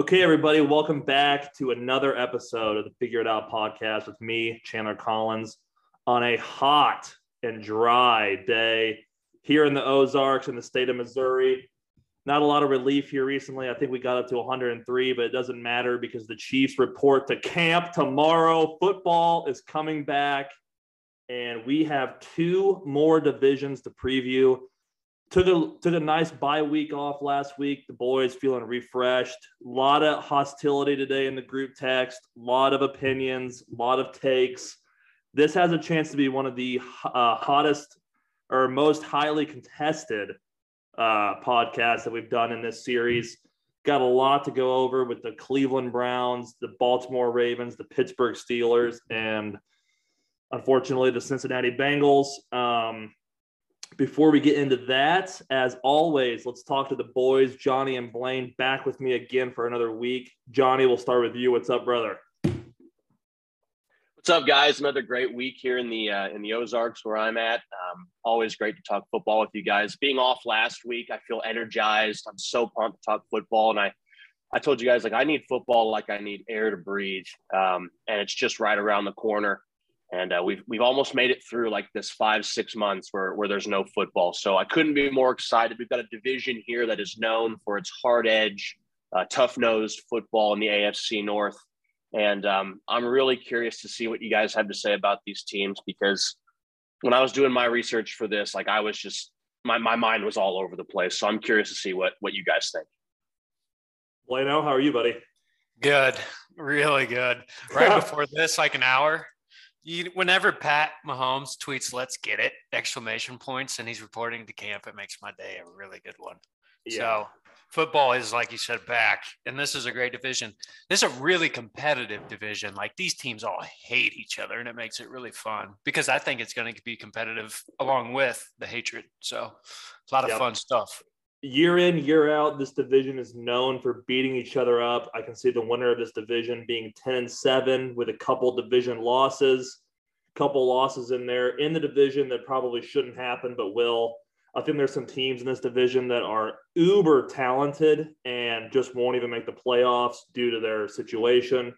Okay, everybody, welcome back to another episode of the Figure It Out podcast with me, Chandler Collins, on a hot and dry day here in the Ozarks in the state of Missouri. Not a lot of relief here recently. I think we got up to 103, but it doesn't matter because the Chiefs report to camp tomorrow. Football is coming back, and we have two more divisions to preview. Took a nice bye week off last week. The boys feeling refreshed. A lot of hostility today in the group text. A lot of opinions. A lot of takes. This has a chance to be one of the hottest or most highly contested podcasts that we've done in this series. Got a lot to go over with the Cleveland Browns, the Baltimore Ravens, the Pittsburgh Steelers, and unfortunately the Cincinnati Bengals. Before we get into that, as always, let's talk to the boys, Johnny and Blaine, back with me again for another week. Johnny, we'll start with you. What's up, brother? What's up, guys? Another great week here in the Ozarks where I'm at. Always great to talk football with you guys. Being off last week, I feel energized. I'm so pumped to talk football, and I told you guys, like, I need football like I need air to breathe, and it's just right around the corner. And we've almost made it through like this 5-6 months where there's no football. So I couldn't be more excited. We've got a division here that is known for its hard edge, tough-nosed football in the AFC North. And I'm really curious to see what you guys have to say about these teams, because when I was doing my research for this, like, I was just, my mind was all over the place. So I'm curious to see what you guys think. Blaine, how are you, buddy? Good. Really good. Right before this, like an hour. Whenever Pat Mahomes tweets, "Let's get it!" exclamation points, and he's reporting to camp, it makes my day a really good one. Yeah. So football is, like you said, back, and this is a great division. This is a really competitive division. Like, these teams all hate each other, and it makes it really fun, because I think it's going to be competitive along with the hatred. So a lot of fun stuff. Year in, year out, this division is known for beating each other up. I can see the winner of this division being 10-7 with a couple division losses, in there in the division that probably shouldn't happen, but will. I think there's some teams in this division that are uber talented and just won't even make the playoffs due to their situation.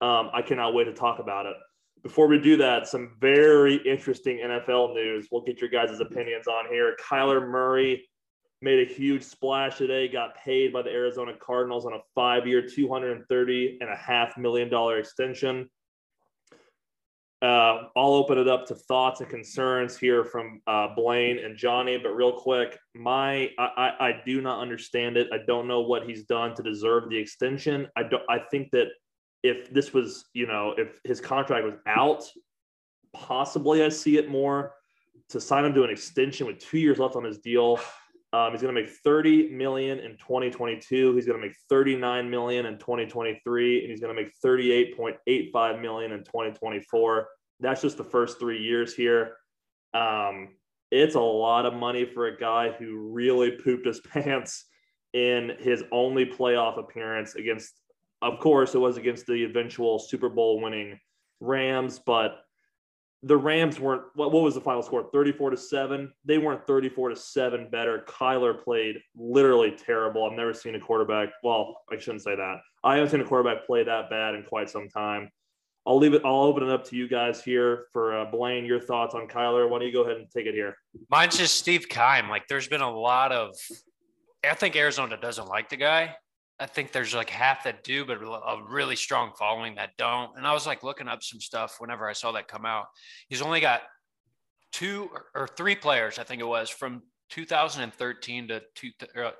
I cannot wait to talk about it. Before we do that, some very interesting NFL news. We'll get your guys' opinions on here. Kyler Murray made a huge splash today, got paid by the Arizona Cardinals on a 5-year, $230.5 million extension. I'll open it up to thoughts and concerns here from Blaine and Johnny, but real quick, I do not understand it. I don't know what he's done to deserve the extension. I think that if this was, if his contract was out, possibly I see it more. To sign him to an extension with 2 years left on his deal, he's going to make $30 million in 2022. He's going to make $39 million in 2023, and he's going to make $38.85 million in 2024. That's just the first 3 years here. It's a lot of money for a guy who really pooped his pants in his only playoff appearance against, of course, it was against the eventual Super Bowl winning Rams, but the Rams weren't – what was the final score, 34-7? They weren't 34-7 better. Kyler played literally terrible. I've never seen a quarterback – well, I shouldn't say that. I haven't seen a quarterback play that bad in quite some time. I'll open it up to you guys here for Blaine, your thoughts on Kyler. Why don't you go ahead and take it here? Mine's just Steve Keim. Like, there's been a lot of – I think Arizona doesn't like the guy. I think there's like half that do, but a really strong following that don't. And I was like looking up some stuff whenever I saw that come out. He's only got two or three players, I think it was, from 2013 to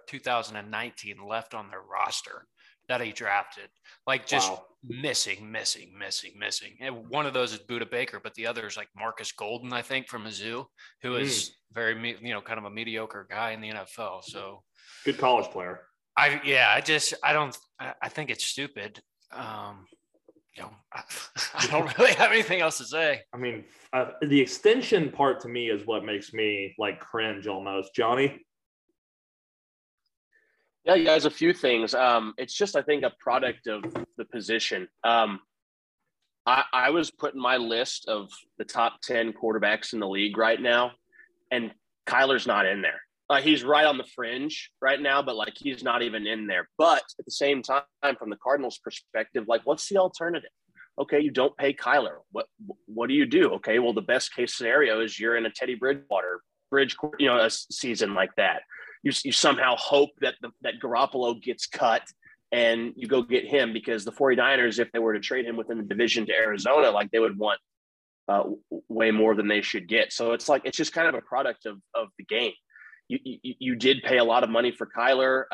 2019 left on their roster that he drafted. Like, just missing. And one of those is Budda Baker, but the other is like Marcus Golden, I think, from Mizzou, who is very, kind of a mediocre guy in the NFL. So good college player. I think it's stupid. I don't really have anything else to say. I mean, the extension part to me is what makes me like cringe almost. Johnny? Yeah, you guys, a few things. It's just, I think, a product of the position. I was putting my list of the top 10 quarterbacks in the league right now, and Kyler's not in there. He's right on the fringe right now, but like he's not even in there. But at the same time, from the Cardinals' perspective, like what's the alternative? Okay, you don't pay Kyler. What do you do? Okay, well, the best case scenario is you're in a Teddy Bridgewater a season like that. You somehow hope that Garoppolo gets cut and you go get him, because the 49ers, if they were to trade him within the division to Arizona, like they would want way more than they should get. So it's like, it's just kind of a product of the game. You did pay a lot of money for Kyler.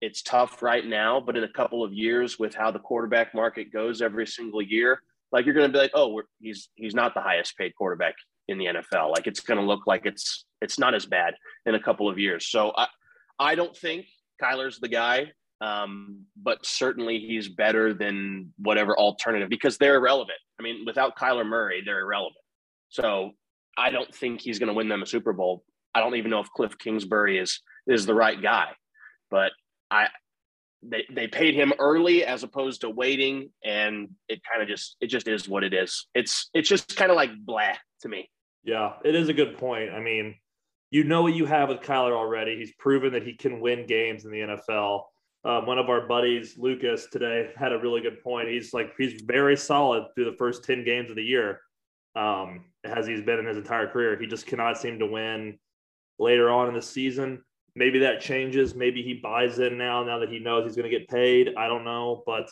It's tough right now, but in a couple of years, with how the quarterback market goes every single year, like you're going to be like, oh, he's not the highest paid quarterback in the NFL. Like it's going to look like it's not as bad in a couple of years. So I don't think Kyler's the guy, but certainly he's better than whatever alternative, because they're irrelevant. I mean, without Kyler Murray, they're irrelevant. So I don't think he's going to win them a Super Bowl. I don't even know if Cliff Kingsbury is the right guy, but they paid him early as opposed to waiting, and it just is what it is. It's just kind of like blah to me. Yeah, it is a good point. I mean, you know what you have with Kyler already. He's proven that he can win games in the NFL. One of our buddies, Lucas, today had a really good point. He's very solid through the first 10 games of the year, as he's been in his entire career. He just cannot seem to win later on in the season. Maybe that changes. Maybe he buys in now that he knows he's going to get paid. I don't know, but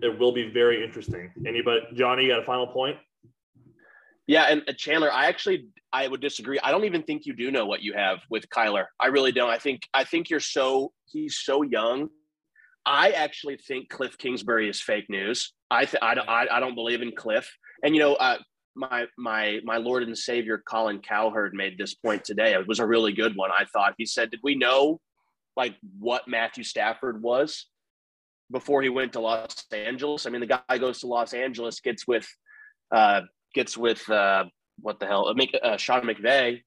it will be very interesting. Anybody, Johnny, you got a final point? Yeah, and Chandler, I would disagree. I don't even think you do know what you have with Kyler. I really don't. I think he's so young. I actually think Cliff Kingsbury is fake news. I don't believe in Cliff. And, you know, my Lord and Savior, Colin Cowherd, made this point today. It was a really good one, I thought. He said, did we know, like, what Matthew Stafford was before he went to Los Angeles? I mean, the guy goes to Los Angeles, gets with Sean McVay,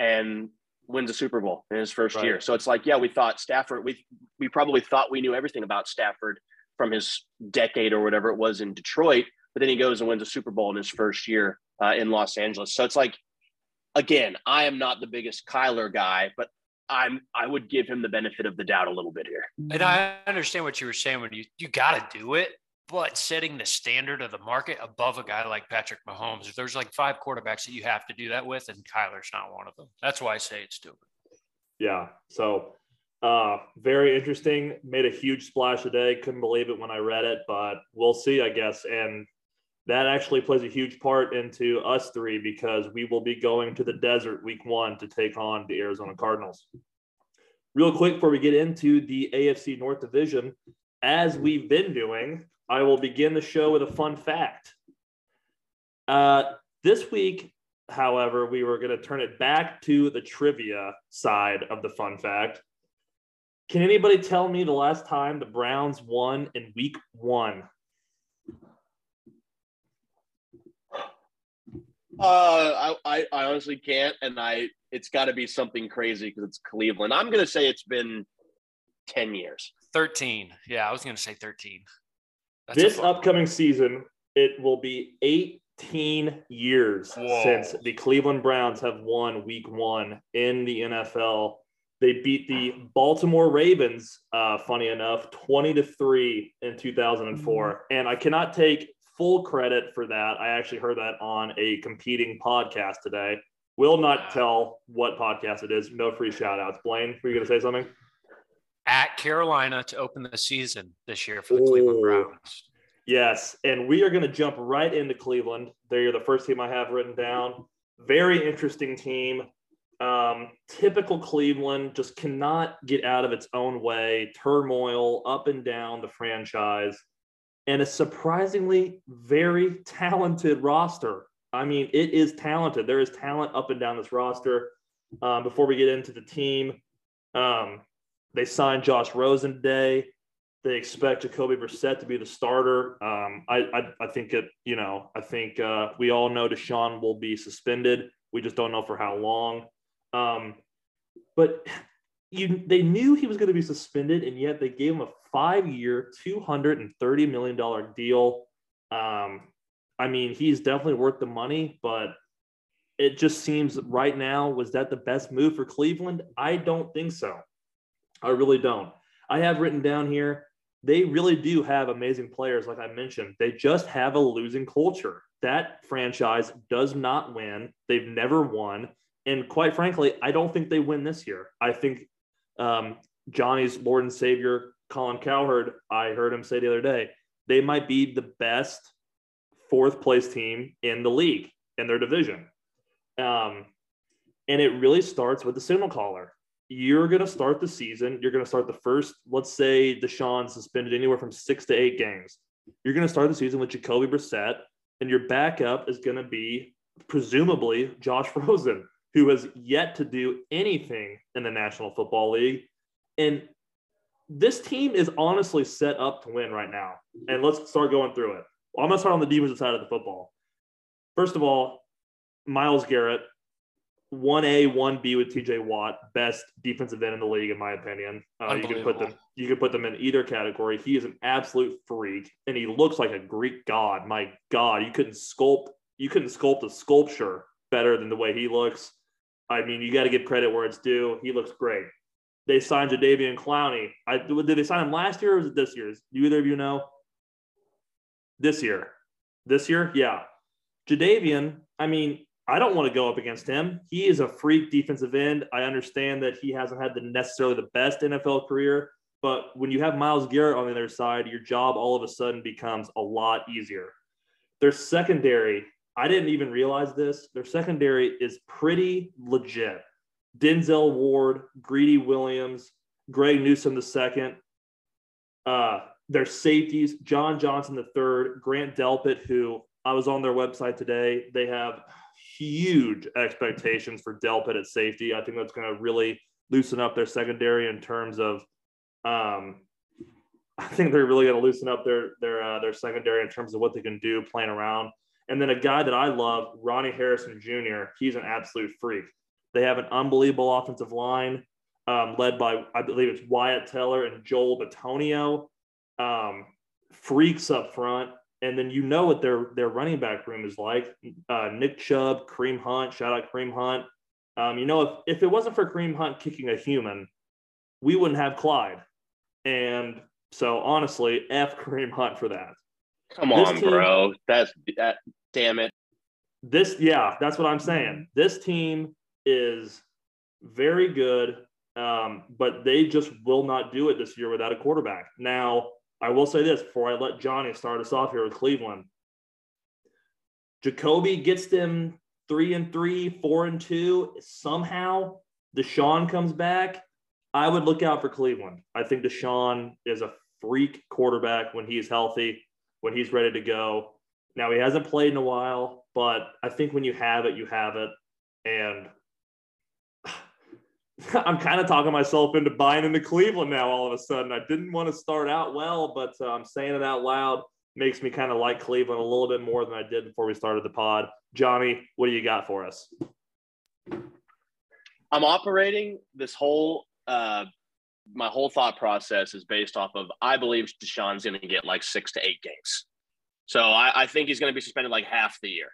and wins a Super Bowl in his first year. So it's like, yeah, we thought Stafford, we probably thought we knew everything about Stafford from his decade or whatever it was in Detroit, but then he goes and wins a Super Bowl in his first year in Los Angeles. So it's like, again, I am not the biggest Kyler guy, but I would give him the benefit of the doubt a little bit here. And I understand what you were saying when you got to do it. But setting the standard of the market above a guy like Patrick Mahomes, if there's like five quarterbacks that you have to do that with, and Kyler's not one of them. That's why I say it's stupid. Yeah. So very interesting. Made a huge splash today. Couldn't believe it when I read it, but we'll see, I guess. And that actually plays a huge part into us three, because we will be going to the desert week 1 to take on the Arizona Cardinals. Real quick before we get into the AFC North division, as we've been doing, I will begin the show with a fun fact. This week, however, we were going to turn it back to the trivia side of the fun fact. Can anybody tell me the last time the Browns won in week 1? I honestly can't, and it's got to be something crazy because it's Cleveland. I'm going to say it's been 10 years. 13. Yeah, I was going to say 13. This upcoming season, it will be 18 years since the Cleveland Browns have won week 1 in the NFL. They beat the Baltimore Ravens, funny enough, 20-3 in 2004. And I cannot take full credit for that. I actually heard that on a competing podcast today. Will not tell what podcast it is. No free shout-outs. Blaine, were you going to say something? At Carolina to open the season this year for the Cleveland Browns. Yes, and we are going to jump right into Cleveland. They're the first team I have written down. Very interesting team. Typical Cleveland, just cannot get out of its own way. Turmoil up and down the franchise. And a surprisingly very talented roster. I mean, it is talented. There is talent up and down this roster. Before we get into the team, they signed Josh Rosen today. They expect Jacoby Brissett to be the starter. I think we all know Deshaun will be suspended. We just don't know for how long. But they knew he was going to be suspended, and yet they gave him a 5-year, $230 million deal. I mean, he's definitely worth the money, but it just seems right now, was that the best move for Cleveland? I don't think so. I really don't. I have written down here, they really do have amazing players, like I mentioned. They just have a losing culture. That franchise does not win. They've never won. And quite frankly, I don't think they win this year. I think Johnny's Lord and Savior, Colin Cowherd, I heard him say the other day, they might be the best fourth-place team in the league, in their division. And it really starts with the signal caller. You're going to start the season. You're going to start the first, let's say Deshaun suspended anywhere from 6 to 8 games. You're going to start the season with Jacoby Brissett, and your backup is going to be presumably Josh Rosen, who has yet to do anything in the National Football League. And this team is honestly set up to win right now. And let's start going through it. I'm going to start on the defensive side of the football. First of all, Myles Garrett, 1A, 1B with T.J. Watt, best defensive end in the league, in my opinion. You could put them in either category. He is an absolute freak, and he looks like a Greek god. My God, you couldn't sculpt a sculpture better than the way he looks. I mean, you got to give credit where it's due. He looks great. They signed Jadeveon Clowney. Did they sign him last year or was it this year? Do either of you know? This year, yeah. Jadeveon, I mean, I don't want to go up against him. He is a freak defensive end. I understand that he hasn't had necessarily the best NFL career, but when you have Myles Garrett on the other side, your job all of a sudden becomes a lot easier. Their secondary, I didn't even realize this. Their secondary is pretty legit. Denzel Ward, Greedy Williams, Greg Newsome II. Their safeties, John Johnson III, Grant Delpit, who I was on their website today. They have huge expectations for Delpit at safety. I think that's going to really loosen up their secondary in terms of I think they're really going to loosen up their secondary in terms of what they can do playing around. And then a guy that I love, Ronnie Harrison Jr., he's an absolute freak. They have an unbelievable offensive line led by, I believe it's Wyatt Teller and Joel Bitonio, freaks up front. And then you know what their running back room is like. Nick Chubb, Kareem Hunt, shout out Kareem Hunt. You know, if it wasn't for Kareem Hunt kicking a human, we wouldn't have Clyde. And so, honestly, F Kareem Hunt for that. Come on, bro. That's damn it. That's what I'm saying. This team is very good, but they just will not do it this year without a quarterback. Now, I will say this before I let Johnny start us off here with Cleveland. Jacoby gets them 3-3, 4-2. Somehow Deshaun comes back. I would look out for Cleveland. I think Deshaun is a freak quarterback when he's healthy, when he's ready to go. Now, he hasn't played in a while, but I think when you have it, you have it. And I'm kind of talking myself into buying into Cleveland now all of a sudden. I didn't want to start out well, but I'm saying it out loud makes me kind of like Cleveland a little bit more than I did before we started the pod. Johnny, what do you got for us? I'm operating this whole my whole thought process is based off of I believe Deshaun's going to get like 6 to 8 games. So I think he's going to be suspended like half the year.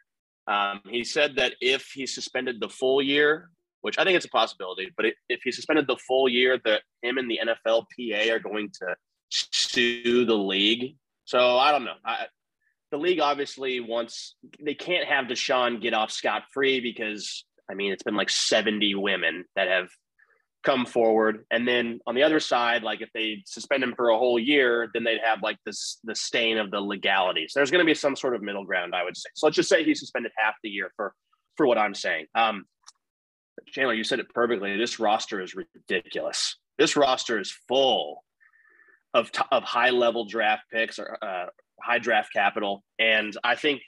He said that if he's suspended the full year, which I think it's a possibility, but if he suspended the full year, that him and the NFLPA are going to sue the league. So I don't know. The league obviously wants – they can't have Deshaun get off scot-free because, I mean, it's been like 70 women that have come forward. And then on the other side, like if they suspend him for a whole year, then they'd have like the stain of the legalities. There's going to be some sort of middle ground, I would say. So let's just say he's suspended half the year for what I'm saying. Chandler, you said it perfectly. This roster is ridiculous. This roster is full of high-level draft picks or high draft capital, and I think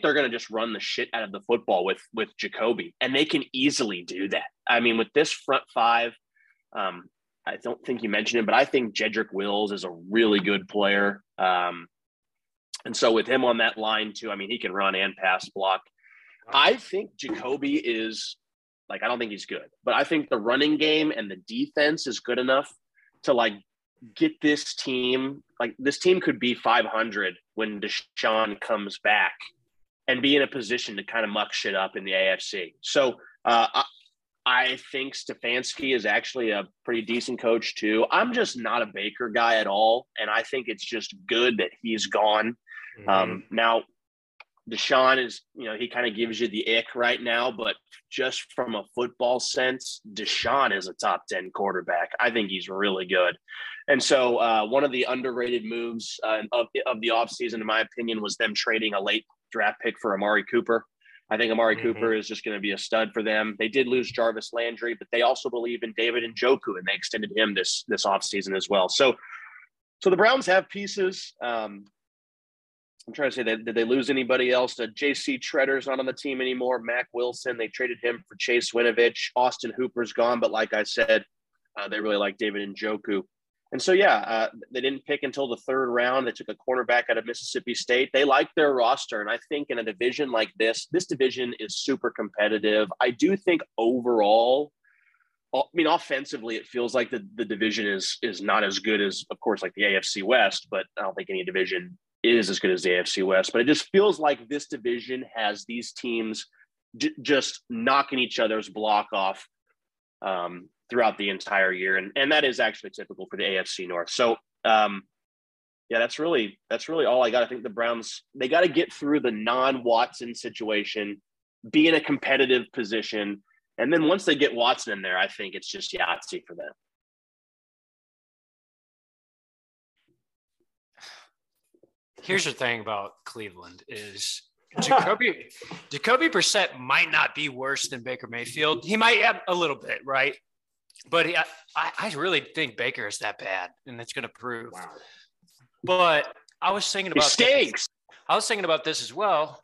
they're going to just run the shit out of the football with Jacoby, and they can easily do that. I mean, with this front five, I don't think you mentioned him, but I think Jedrick Wills is a really good player, and so with him on that line too, I mean, he can run and pass block. I think Jacoby is. Like, I don't think he's good, but I think the running game and the defense is good enough to, like, get this team – like, this team could be .500 when Deshaun comes back and be in a position to kind of muck shit up in the AFC. So I think Stefanski is actually a pretty decent coach too. I'm just not a Baker guy at all. And I think it's just good that he's gone. Mm-hmm. Now Deshaun is, you know, he kind of gives you the ick right now, but just from a football sense, Deshaun is a top 10 quarterback. I think he's really good. And so one of the underrated moves of the offseason, in my opinion, was them trading a late draft pick for Amari Cooper. I think Amari Cooper is just going to be a stud for them. They did lose Jarvis Landry, but they also believe in David Njoku, and they extended him this offseason as well. So the Browns have pieces. I'm trying to say that, did they lose anybody else? J.C. Treader's not on the team anymore. Mack Wilson, they traded him for Chase Winovich. Austin Hooper's gone, but like I said, they really like David Njoku. And so, yeah, they didn't pick until the third round. They took a cornerback out of Mississippi State. They like their roster. And I think in a division like this division is super competitive. I do think overall, I mean, offensively, it feels like the division is not as good as, of course, like the AFC West, but I don't think any division is as good as the AFC West. But it just feels like this division has these teams just knocking each other's block off throughout the entire year. And that is actually typical for the AFC North. So yeah, that's really all I got. I think the Browns, they got to get through the non-Watson situation, be in a competitive position. And then once they get Watson in there, I think it's just Yahtzee for them. Here's the thing about Cleveland is Jacoby Brissett might not be worse than Baker Mayfield. He might have a little bit, right? But I really think Baker is that bad, and it's going to prove. Wow. But I was thinking about this as well.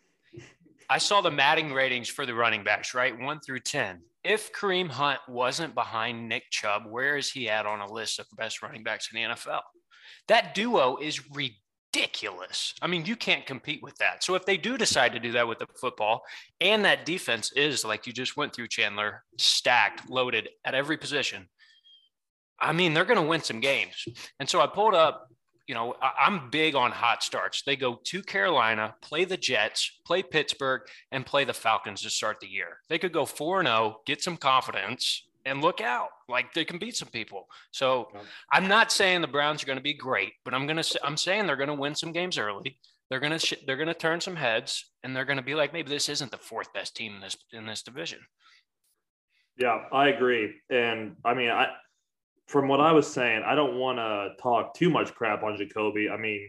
I saw the matting ratings for the running backs, right? 1 through 10. If Kareem Hunt wasn't behind Nick Chubb, where is he at on a list of best running backs in the NFL? That duo is ridiculous. I mean, you can't compete with that. So if they do decide to do that with the football, and that defense is, like you just went through, Chandler, stacked, loaded at every position, I mean, they're going to win some games. And so I pulled up, you know, I'm big on hot starts. They go to Carolina, play the Jets, play Pittsburgh, and play the Falcons to start the year. They could go 4-0, get some confidence, and look out, like they can beat some people. So I'm not saying the Browns are going to be great, but I'm saying they're going to win some games early. They're going to turn some heads, and they're going to be like, maybe this isn't the fourth best team in this division. Yeah, I agree. And I mean, from what I was saying, I don't want to talk too much crap on Jacoby. I mean,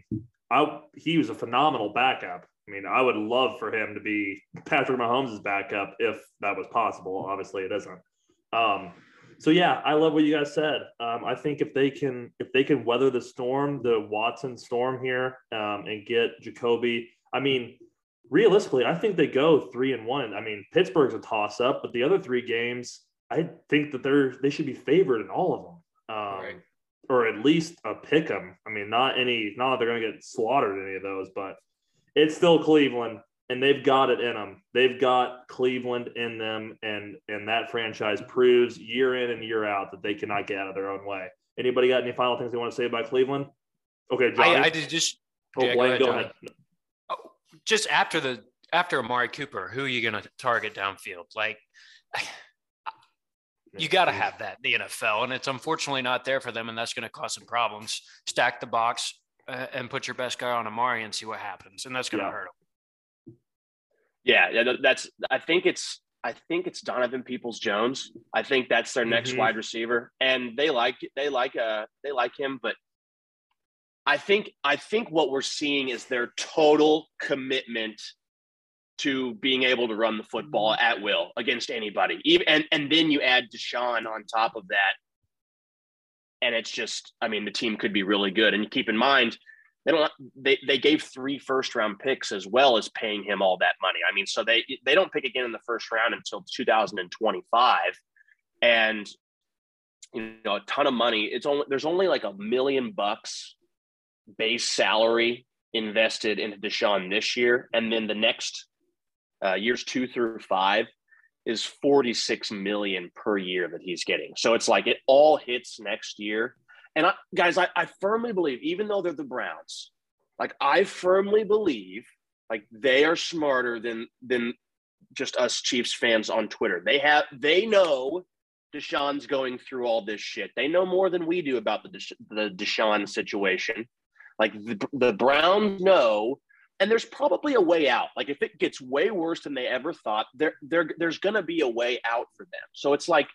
he was a phenomenal backup. I mean, I would love for him to be Patrick Mahomes' backup if that was possible. Obviously, it isn't. So yeah, I love what you guys said. I think if they can weather the storm, the Watson storm here, and get Jacoby, I mean, realistically, I think they go 3-1. I mean, Pittsburgh's a toss up, but the other three games, I think that they should be favored in all of them, right. Or at least a pick 'em. I mean, not that they're going to get slaughtered in any of those, but it's still Cleveland. And they've got it in them. They've got Cleveland in them, and that franchise proves year in and year out that they cannot get out of their own way. Anybody got any final things they want to say about Cleveland? Okay, Johnny. I did just go ahead. Oh, just after Amari Cooper, who are you going to target downfield? Like, you got to have that in the NFL, and it's unfortunately not there for them, and that's going to cause some problems. Stack the box and put your best guy on Amari and see what happens, and that's going to hurt them. Yeah, that's. I think it's Donovan Peoples-Jones. I think that's their next wide receiver, and they like him. But I think what we're seeing is their total commitment to being able to run the football at will against anybody. Even and then you add Deshaun on top of that, and it's just. I mean, the team could be really good. And keep in mind, They gave 3 first-round picks as well as paying him all that money. I mean, so they don't pick again in the first round until 2025, and you know, a ton of money. There's only like $1 million base salary invested into Deshaun this year, and then the next years 2 through 5 is $46 million per year that he's getting. So it's like it all hits next year. And I firmly believe, even though they're the Browns, like I firmly believe Like, they are smarter than just us Chiefs fans on Twitter. They know Deshaun's going through all this shit. They know more than we do about the Deshaun situation. Like, the Browns know, and there's probably a way out. Like, if it gets way worse than they ever thought, there's going to be a way out for them. So it's like,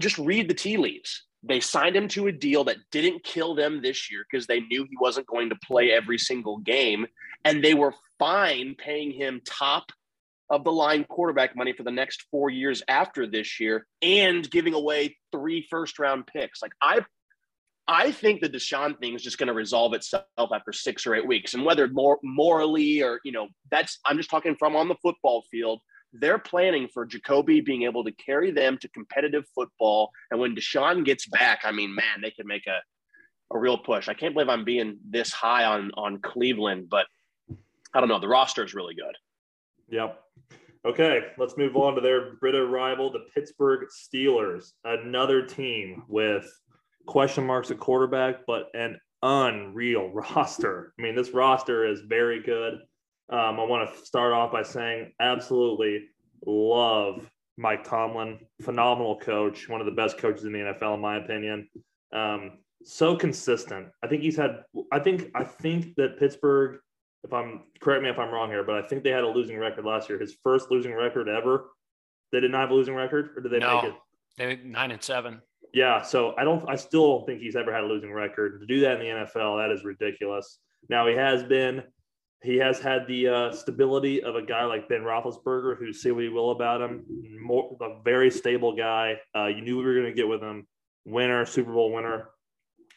just read the tea leaves. They signed him to a deal that didn't kill them this year because they knew he wasn't going to play every single game, and they were fine paying him top of the line quarterback money for the next 4 years after this year and giving away 3 first-round picks. Like, I think the Deshaun thing is just going to resolve itself after 6 or 8 weeks. And whether morally or, you know, I'm just talking from on the football field, they're planning for Jacoby being able to carry them to competitive football. And when Deshaun gets back, I mean, man, they can make a real push. I can't believe I'm being this high on Cleveland, but I don't know. The roster is really good. Yep. Okay, let's move on to their bitter rival, the Pittsburgh Steelers, another team with question marks at quarterback, but an unreal roster. I mean, this roster is very good. I want to start off by saying absolutely love Mike Tomlin, phenomenal coach, one of the best coaches in the NFL, in my opinion. So consistent. I think that Pittsburgh, correct me if I'm wrong here, but I think they had a losing record last year. His first losing record ever. They didn't have a losing record, or did they make it? They 9-7. Yeah. So I still don't think he's ever had a losing record. To do that in the NFL, that is ridiculous. Now he has had the stability of a guy like Ben Roethlisberger, who, say what you will about him, a very stable guy. You knew we were going to get with him. Winner, Super Bowl winner.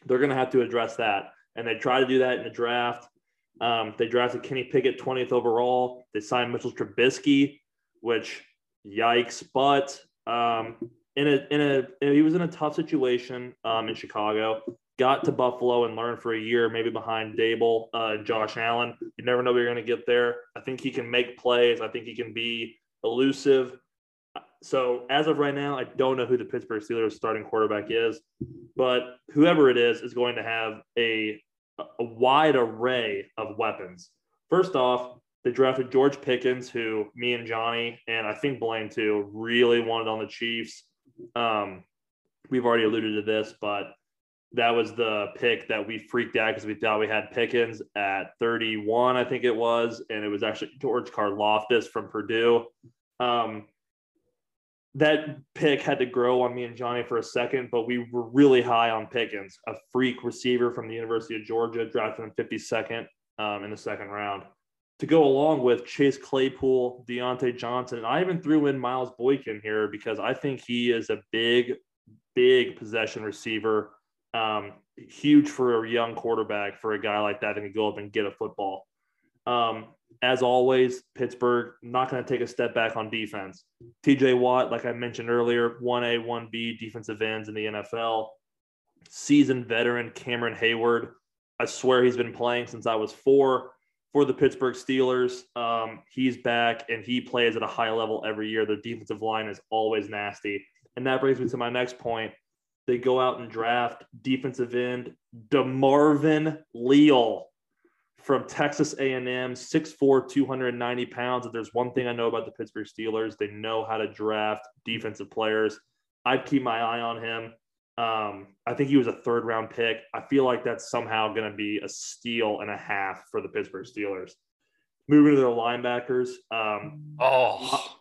They're going to have to address that. And they try to do that in the draft. They drafted Kenny Pickett 20th overall. They signed Mitchell Trubisky, which, yikes. But he was in a tough situation in Chicago. Got to Buffalo and learned for a year, maybe behind Dable and Josh Allen. You never know where you're going to get there. I think he can make plays. I think he can be elusive. So as of right now, I don't know who the Pittsburgh Steelers starting quarterback is, but whoever it is going to have a wide array of weapons. First off, they drafted George Pickens, who me and Johnny, and I think Blaine too, really wanted on the Chiefs. We've already alluded to this, but that was the pick that we freaked out because we thought we had Pickens at 31, I think it was, and it was actually George Karlaftis from Purdue. That pick had to grow on me and Johnny for a second, but we were really high on Pickens, a freak receiver from the University of Georgia, drafted him 52nd in the second round. To go along with Chase Claypool, Deontay Johnson, and I even threw in Myles Boykin here because I think he is a big, big possession receiver. Huge for a young quarterback, for a guy like that that can go up and get a football. As always, Pittsburgh not going to take a step back on defense. T.J. Watt, like I mentioned earlier, 1A, 1B defensive ends in the NFL. Seasoned veteran Cameron Hayward. I swear he's been playing since I was 4 for the Pittsburgh Steelers. He's back, and he plays at a high level every year. Their defensive line is always nasty. And that brings me to my next point. They go out and draft defensive end DeMarvin Leal from Texas A&M, 6'4", 290 pounds. If there's one thing I know about the Pittsburgh Steelers, they know how to draft defensive players. I'd keep my eye on him. I think he was a third-round pick. I feel like that's somehow going to be a steal and a half for the Pittsburgh Steelers. Moving to their linebackers,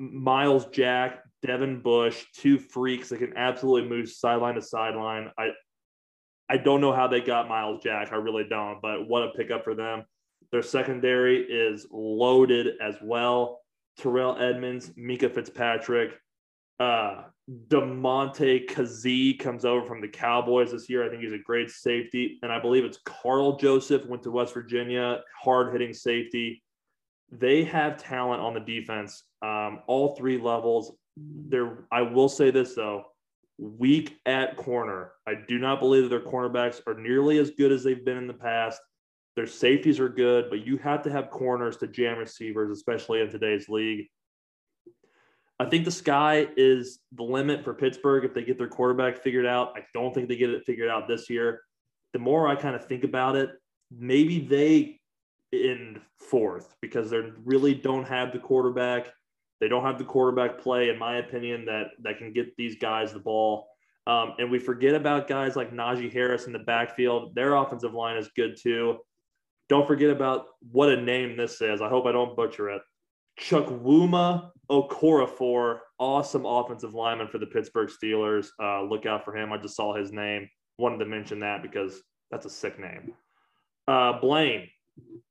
Miles Jack, Devin Bush, two freaks that can absolutely move sideline to sideline. I don't know how they got Miles Jack. I really don't, but what a pickup for them. Their secondary is loaded as well. Terrell Edmonds, Micah Fitzpatrick, DeMonte Kazee comes over from the Cowboys this year. I think he's a great safety. And I believe it's Carl Joseph, went to West Virginia, hard-hitting safety. They have talent on the defense, all three levels. I will say this, though, weak at corner. I do not believe that their cornerbacks are nearly as good as they've been in the past. Their safeties are good, but you have to have corners to jam receivers, especially in today's league. I think the sky is the limit for Pittsburgh if they get their quarterback figured out. I don't think they get it figured out this year. The more I kind of think about it, maybe they in fourth because they really don't have the quarterback. They don't have the quarterback play, in my opinion, that can get these guys the ball. And we forget about guys like Najee Harris in the backfield. Their offensive line is good too. Don't forget about what a name this is. I hope I don't butcher it. Chukwuma Okorafor, awesome offensive lineman for the Pittsburgh Steelers. Look out for him. I just saw his name. Wanted to mention that because that's a sick name. Blaine,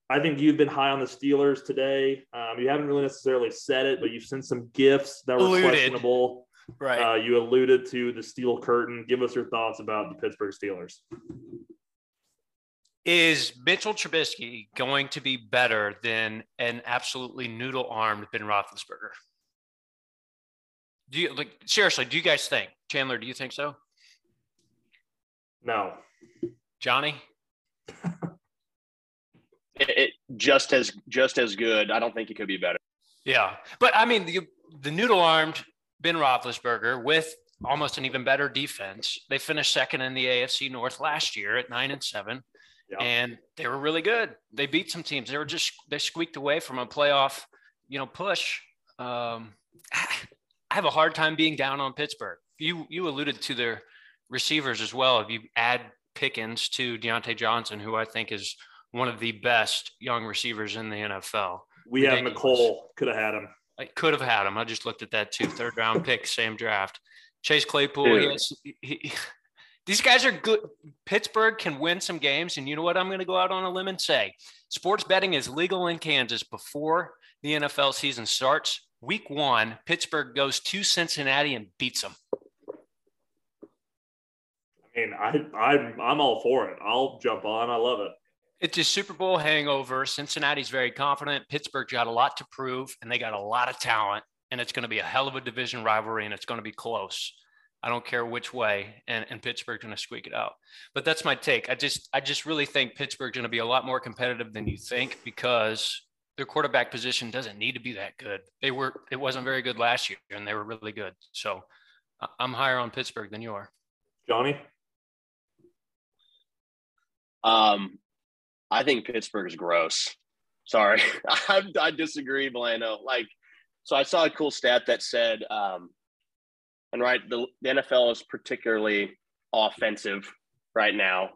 I think you've been high on the Steelers today. You haven't really necessarily said it, but you've sent some gifts that were questionable. Right. You alluded to the steel curtain. Give us your thoughts about the Pittsburgh Steelers. Is Mitchell Trubisky going to be better than an absolutely noodle-armed Ben Roethlisberger? Seriously, do you guys think? Chandler, do you think so? No. Johnny? It just as good. I don't think it could be better. Yeah. But, I mean, the noodle-armed Ben Roethlisberger with almost an even better defense. They finished second in the AFC North last year at 9-7. Yeah. And they were really good. They beat some teams. They squeaked away from a playoff, push. I have a hard time being down on Pittsburgh. You alluded to their receivers as well. If you add Pickens to Deontay Johnson, who I think is one of the best young receivers in the NFL. Ridiculous. Have Nicole. Could have had him. I could have had him. I just looked at that too. Third round pick, same draft. Chase Claypool. Yes. These guys are good. Pittsburgh can win some games. And you know what? I'm going to go out on a limb and say sports betting is legal in Kansas before the NFL season starts. Week 1, Pittsburgh goes to Cincinnati and beats them. I mean, I'm all for it. I'll jump on. I love it. It's a Super Bowl hangover. Cincinnati's very confident. Pittsburgh's got a lot to prove, and they got a lot of talent. And it's going to be a hell of a division rivalry, and it's going to be close. I don't care which way, and Pittsburgh's going to squeak it out. But that's my take. I just really think Pittsburgh's going to be a lot more competitive than you think because their quarterback position doesn't need to be that good. It wasn't very good last year, and they were really good. So I'm higher on Pittsburgh than you are. Johnny? I think Pittsburgh is gross. Sorry. I disagree, Blano. So I saw a cool stat that said and right, the NFL is particularly offensive right now.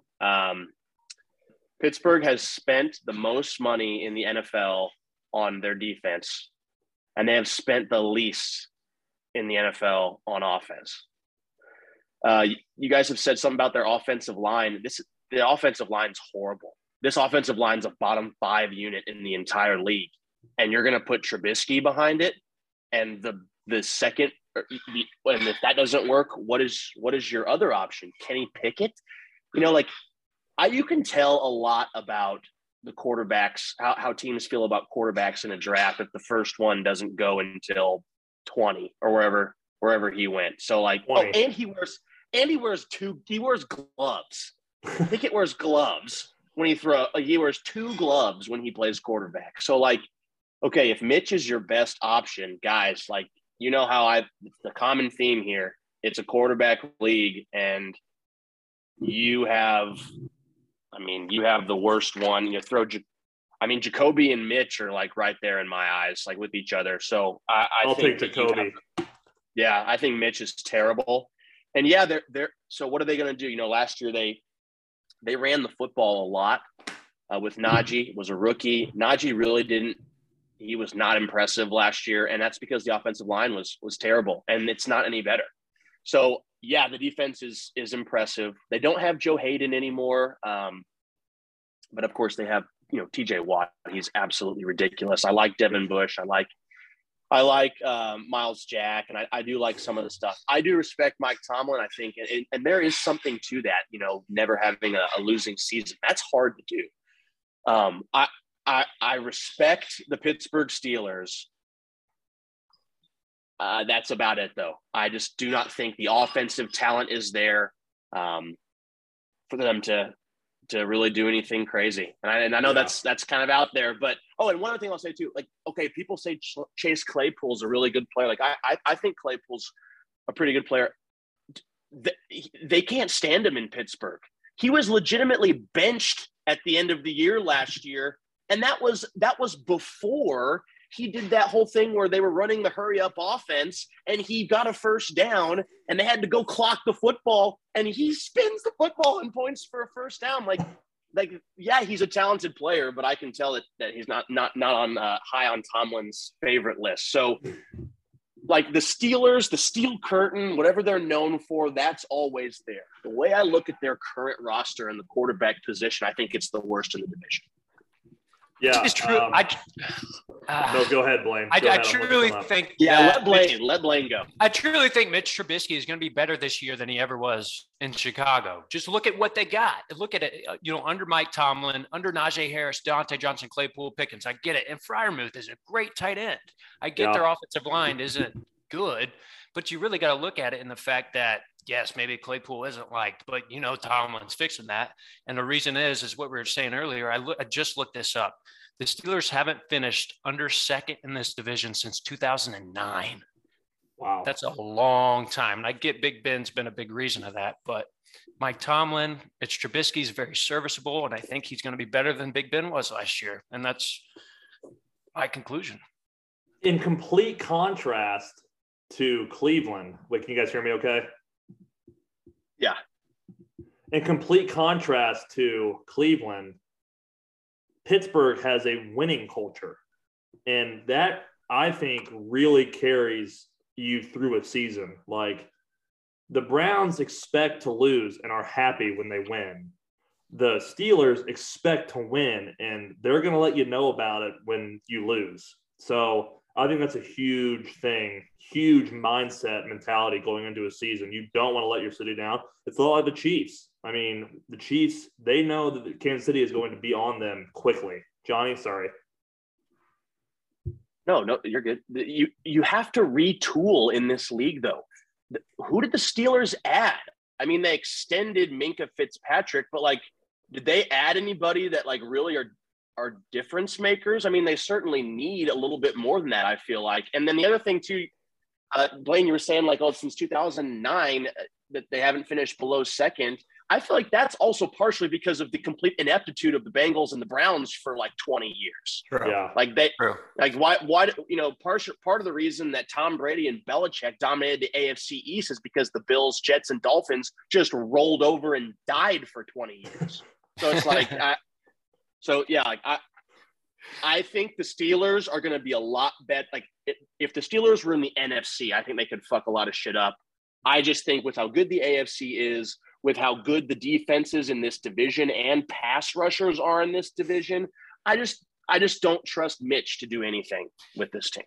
Pittsburgh has spent the most money in the NFL on their defense, and they have spent the least in the NFL on offense. You guys have said something about their offensive line. The offensive line's horrible. This offensive line's a bottom 5 unit in the entire league, and you're going to put Trubisky behind it, and the second. And if that doesn't work, what is your other option? Kenny Pickett? You can tell a lot about the quarterbacks, how teams feel about quarterbacks in a draft if the first one doesn't go until 20 or wherever he went. So and he wears gloves. Pickett wears gloves when he wears 2 gloves when he plays quarterback. So okay, if Mitch is your best option, guys, the common theme here, it's a quarterback league, and you have the worst one. Jacoby and Mitch are right there in my eyes, with each other. So I'll think take Jacoby. I think Mitch is terrible. And they're so what are they going to do? Last year they ran the football a lot with Najee, was a rookie. Najee really didn't. He was not impressive last year, and that's because the offensive line was terrible, and it's not any better. So, the defense is impressive. They don't have Joe Hayden anymore, but, of course, they have, T.J. Watt. He's absolutely ridiculous. I like Devin Bush. I like Miles Jack, and I do like some of the stuff. I do respect Mike Tomlin, I think, and there is something to that, never having a losing season. That's hard to do. I respect the Pittsburgh Steelers. That's about it, though. I just do not think the offensive talent is there for them to really do anything crazy. And I know that's kind of out there. But, and one other thing I'll say, too, people say Chase Claypool's a really good player. I think Claypool's a pretty good player. They can't stand him in Pittsburgh. He was legitimately benched at the end of the year last year And that was before he did that whole thing where they were running the hurry up offense and he got a first down and they had to go clock the football and he spins the football and points for a first down. Like, yeah, he's a talented player, but I can tell that he's not on high on Tomlin's favorite list. So like the Steelers, the steel curtain, whatever they're known for, that's always there. The way I look at their current roster and the quarterback position, I think it's the worst in the division. Yeah, it's true. No, go ahead, Blaine. I truly think. Yeah, let Blaine go. I truly think Mitch Trubisky is going to be better this year than he ever was in Chicago. Just look at what they got. Look at it. You know, under Mike Tomlin, under Najee Harris, Dante Johnson, Claypool, Pickens. I get it. And Freiermuth is a great tight end. I get their offensive line isn't good, but you really got to look at it in the fact that. Yes, maybe Claypool isn't liked, but you know Tomlin's fixing that. And the reason is what we were saying earlier. I just looked this up. The Steelers haven't finished under second in this division since 2009. Wow. That's a long time. And I get Big Ben's been a big reason of that, but Mike Tomlin, it's Trubisky's very serviceable, and I think he's going to be better than Big Ben was last year. And that's my conclusion. In complete contrast to Cleveland. Wait, can you guys hear me okay? Yeah. In complete contrast to Cleveland, Pittsburgh has a winning culture. And that, I think, really carries you through a season. Like, the Browns expect to lose and are happy when they win. The Steelers expect to win, and they're going to let you know about it when you lose. So I think that's a huge thing, huge mindset mentality going into a season. You don't want to let your city down. It's a lot like the Chiefs. I mean, the Chiefs, they know that Kansas City is going to be on them quickly. Johnny, sorry. No, you're good. You have to retool in this league, though. Who did the Steelers add? I mean, they extended Minkah Fitzpatrick, but, like, did they add anybody that, like, really are difference makers? I mean, they certainly need a little bit more than that, I feel like. And then the other thing too, Blaine, you were saying like, oh, since 2009 that they haven't finished below second. I feel like that's also partially because of the complete ineptitude of the Bengals and the Browns for like 20 years. True. Yeah. Like they, true. Like why, you know, part of the reason that Tom Brady and Belichick dominated the AFC East is because the Bills, Jets, and Dolphins just rolled over and died for 20 years. So it's like, So, yeah, like I think the Steelers are going to be a lot better. Like, if the Steelers were in the NFC, I think they could fuck a lot of shit up. I just think with how good the AFC is, with how good the defenses in this division and pass rushers are in this division, I just don't trust Mitch to do anything with this team.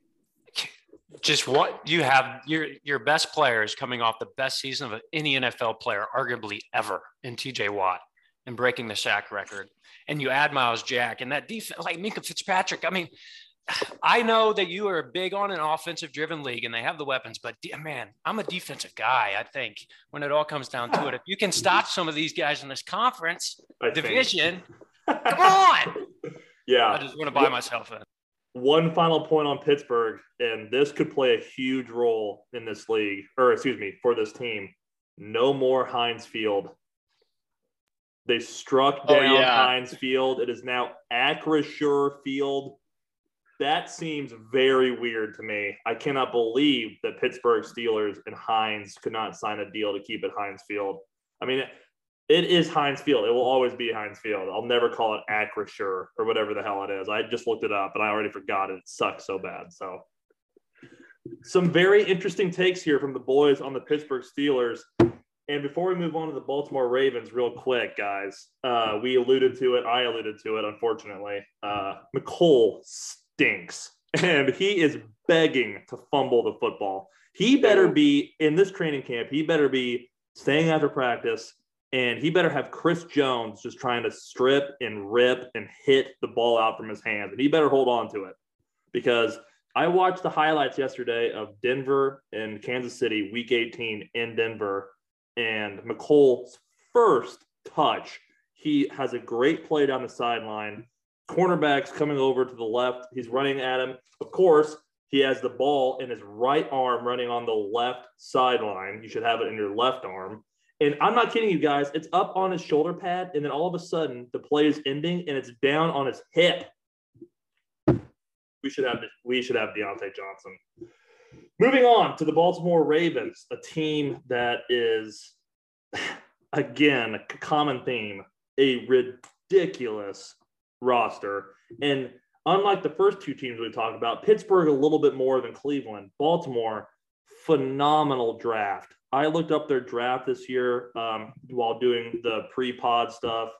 Just what you have, your best player is coming off the best season of any NFL player, arguably ever, in T.J. Watt. And breaking the sack record, and you add Miles Jack and that defense, like Minkah Fitzpatrick. I mean, I know that you are big on an offensive-driven league, and they have the weapons. But man, I'm a defensive guy. I think when it all comes down to it, if you can stop some of these guys in this conference division, come on. Yeah, I just want to buy myself in. One final point on Pittsburgh, and this could play a huge role in this league, or excuse me, for this team. No more Heinz Field. They struck down Heinz Field. It is now Acrisure Field. That seems very weird to me. I cannot believe that Pittsburgh Steelers and Heinz could not sign a deal to keep it Heinz Field. I mean, it is Heinz Field. It will always be Heinz Field. I'll never call it Acrisure or whatever the hell it is. I just looked it up, and I already forgot it. It sucks so bad. So some very interesting takes here from the boys on the Pittsburgh Steelers. And before we move on to the Baltimore Ravens real quick, guys, we alluded to it. I alluded to it, unfortunately. McColl stinks, and he is begging to fumble the football. He better be in this training camp. He better be staying after practice, and he better have Chris Jones just trying to strip and rip and hit the ball out from his hands, and he better hold on to it because – I watched the highlights yesterday of Denver and Kansas City, Week 18 in Denver, and McColl's first touch, he has a great play down the sideline. Cornerback's coming over to the left. He's running at him. Of course, he has the ball in his right arm running on the left sideline. You should have it in your left arm. And I'm not kidding you guys. It's up on his shoulder pad, and then all of a sudden the play is ending, and it's down on his hip. We should have Deontay Johnson. Moving on to the Baltimore Ravens, a team that is, again, a common theme, a ridiculous roster. And unlike the first two teams we talked about, Pittsburgh a little bit more than Cleveland, Baltimore, phenomenal draft. I looked up their draft this year while doing the pre-pod stuff,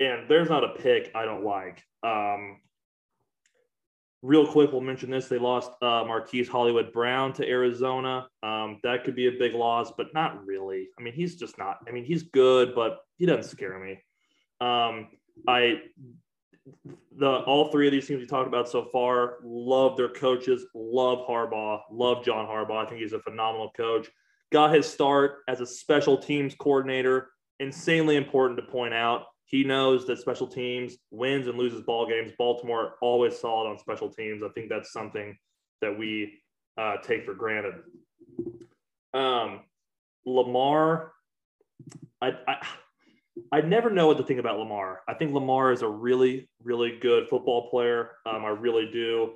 and there's not a pick I don't like. Real quick, we'll mention this. They lost Marquise Hollywood Brown to Arizona. That could be a big loss, but not really. I mean, he's just not. I mean, he's good, but he doesn't scare me. All three of these teams we talked about so far, love their coaches, love Harbaugh, love John Harbaugh. I think he's a phenomenal coach. Got his start as a special teams coordinator. Insanely important to point out. He knows that special teams wins and loses ball games. Baltimore always solid on special teams. I think that's something that we take for granted. Lamar, I never know what to think about Lamar. I think Lamar is a really, really good football player. I really do.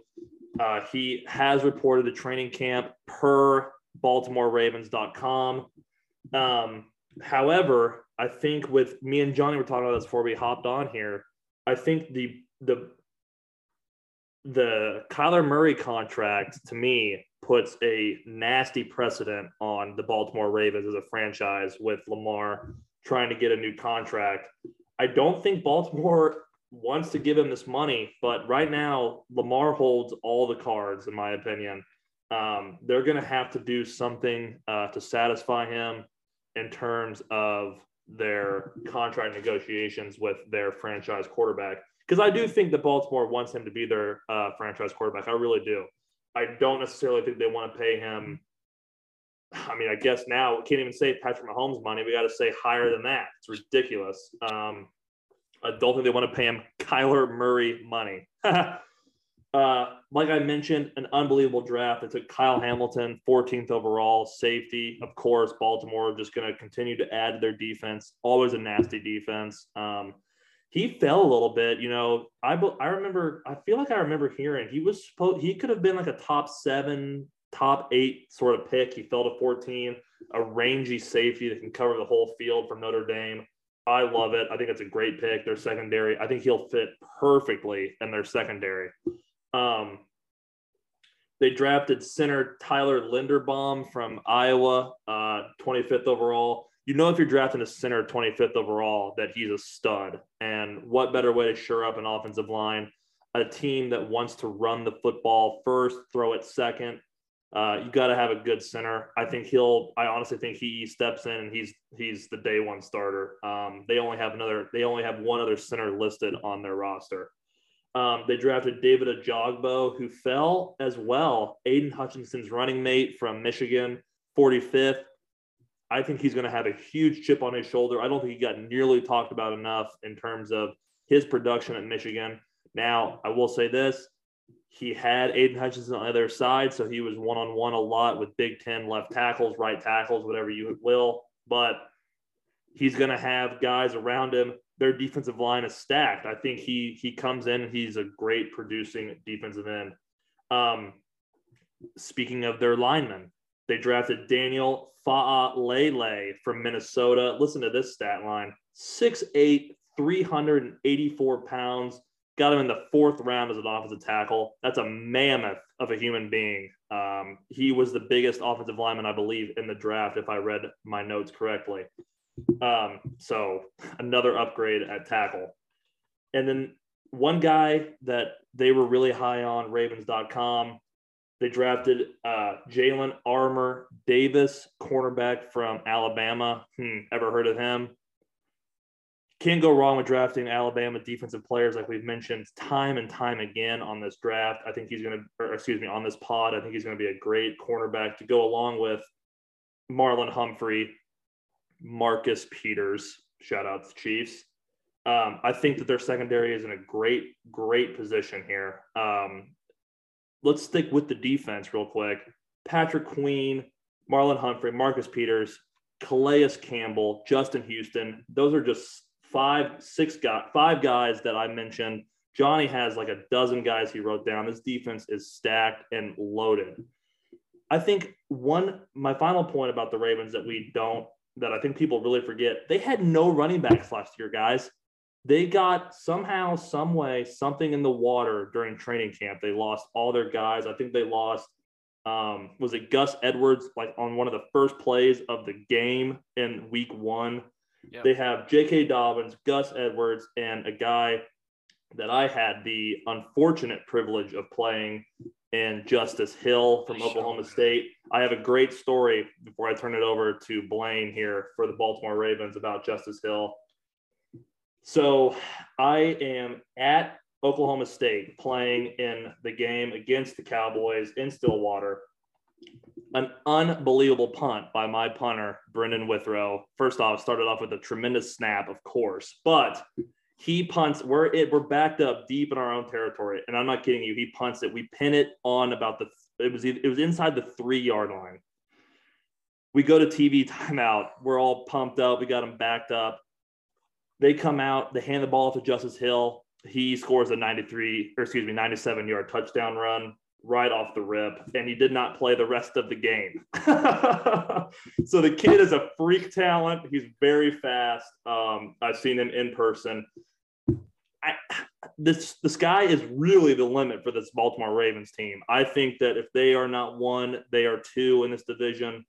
He has reported to training camp per BaltimoreRavens.com. However, I think with me and Johnny were talking about this before we hopped on here. I think the Kyler Murray contract to me puts a nasty precedent on the Baltimore Ravens as a franchise with Lamar trying to get a new contract. I don't think Baltimore wants to give him this money, but right now Lamar holds all the cards, in my opinion. They're going to have to do something to satisfy him in terms of their contract negotiations with their franchise quarterback, because I do think that Baltimore wants him to be their franchise quarterback. I really do. I don't necessarily think they want to pay him. I mean, I guess now we can't even say Patrick Mahomes money. We got to say higher than that. It's ridiculous. I don't think they want to pay him Kyler Murray money. Like I mentioned, an unbelievable draft. They took Kyle Hamilton, 14th overall, safety. Of course, Baltimore just going to continue to add to their defense. Always a nasty defense. He fell a little bit. You know, I feel like I remember hearing he could have been like a top 7, top 8 sort of pick. He fell to 14, a rangy safety that can cover the whole field from Notre Dame. I love it. I think it's a great pick. Their secondary, I think he'll fit perfectly in their secondary. They drafted center Tyler Linderbaum from Iowa, 25th overall. You know, if you're drafting a center 25th overall, that he's a stud. And what better way to shore up an offensive line? A team that wants to run the football first, throw it second. You got to have a good center. I honestly think he steps in and he's the day one starter. They only have one other center listed on their roster. They drafted David Ojogbo, who fell as well. Aiden Hutchinson's running mate from Michigan, 45th. I think he's going to have a huge chip on his shoulder. I don't think he got nearly talked about enough in terms of his production at Michigan. Now, I will say this. He had Aiden Hutchinson on the other side, so he was one-on-one a lot with Big Ten left tackles, right tackles, whatever you will. But he's going to have guys around him. Their defensive line is stacked. I think he comes in and he's a great producing defensive end. Speaking of their linemen, they drafted Daniel Fa'alele from Minnesota. Listen to this stat line. 6'8", 384 pounds. Got him in the 4th round as an offensive tackle. That's a mammoth of a human being. He was the biggest offensive lineman, I believe, in the draft, if I read my notes correctly. So another upgrade at tackle. And then one guy that they were really high on, Ravens.com, they drafted Jalen Armour Davis, cornerback from Alabama. Ever heard of him? Can't go wrong with drafting Alabama defensive players, like we've mentioned time and time again on this draft. I think on this pod, I think he's going to be a great cornerback to go along with Marlon Humphrey, Marcus Peters, shout out to the Chiefs. I think that their secondary is in a great, great position here. Let's stick with the defense real quick. Patrick Queen, Marlon Humphrey, Marcus Peters, Calais Campbell, Justin Houston. Those are just five guys that I mentioned Johnny has like a dozen guys he wrote down. This defense is stacked and loaded. I think my final point about the Ravens that I think people really forget, they had no running backs last year, guys. They got somehow, some way, something in the water during training camp. They lost all their guys. I think they lost, was it Gus Edwards, like on one of the first plays of the game in week 1. Yep. They have J.K. Dobbins, Gus Edwards, and a guy that I had the unfortunate privilege of playing in, Justice Hill from Oklahoma State. I have a great story before I turn it over to Blaine here for the Baltimore Ravens about Justice Hill. So I am at Oklahoma State playing in the game against the Cowboys in Stillwater. An unbelievable punt by my punter, Brendan Withrow. First off, started off with a tremendous snap, of course, but he punts. We're backed up deep in our own territory, and I'm not kidding you. He punts it. We pin it on about it was inside the 3-yard line. We go to TV timeout. We're all pumped up. We got him backed up. They come out. They hand the ball to Justice Hill. He scores a 97-yard touchdown run right off the rip, and he did not play the rest of the game. So the kid is a freak talent. He's very fast. I've seen him in person. The sky is really the limit for this Baltimore Ravens team. I think that if they are not 1, they are 2 in this division.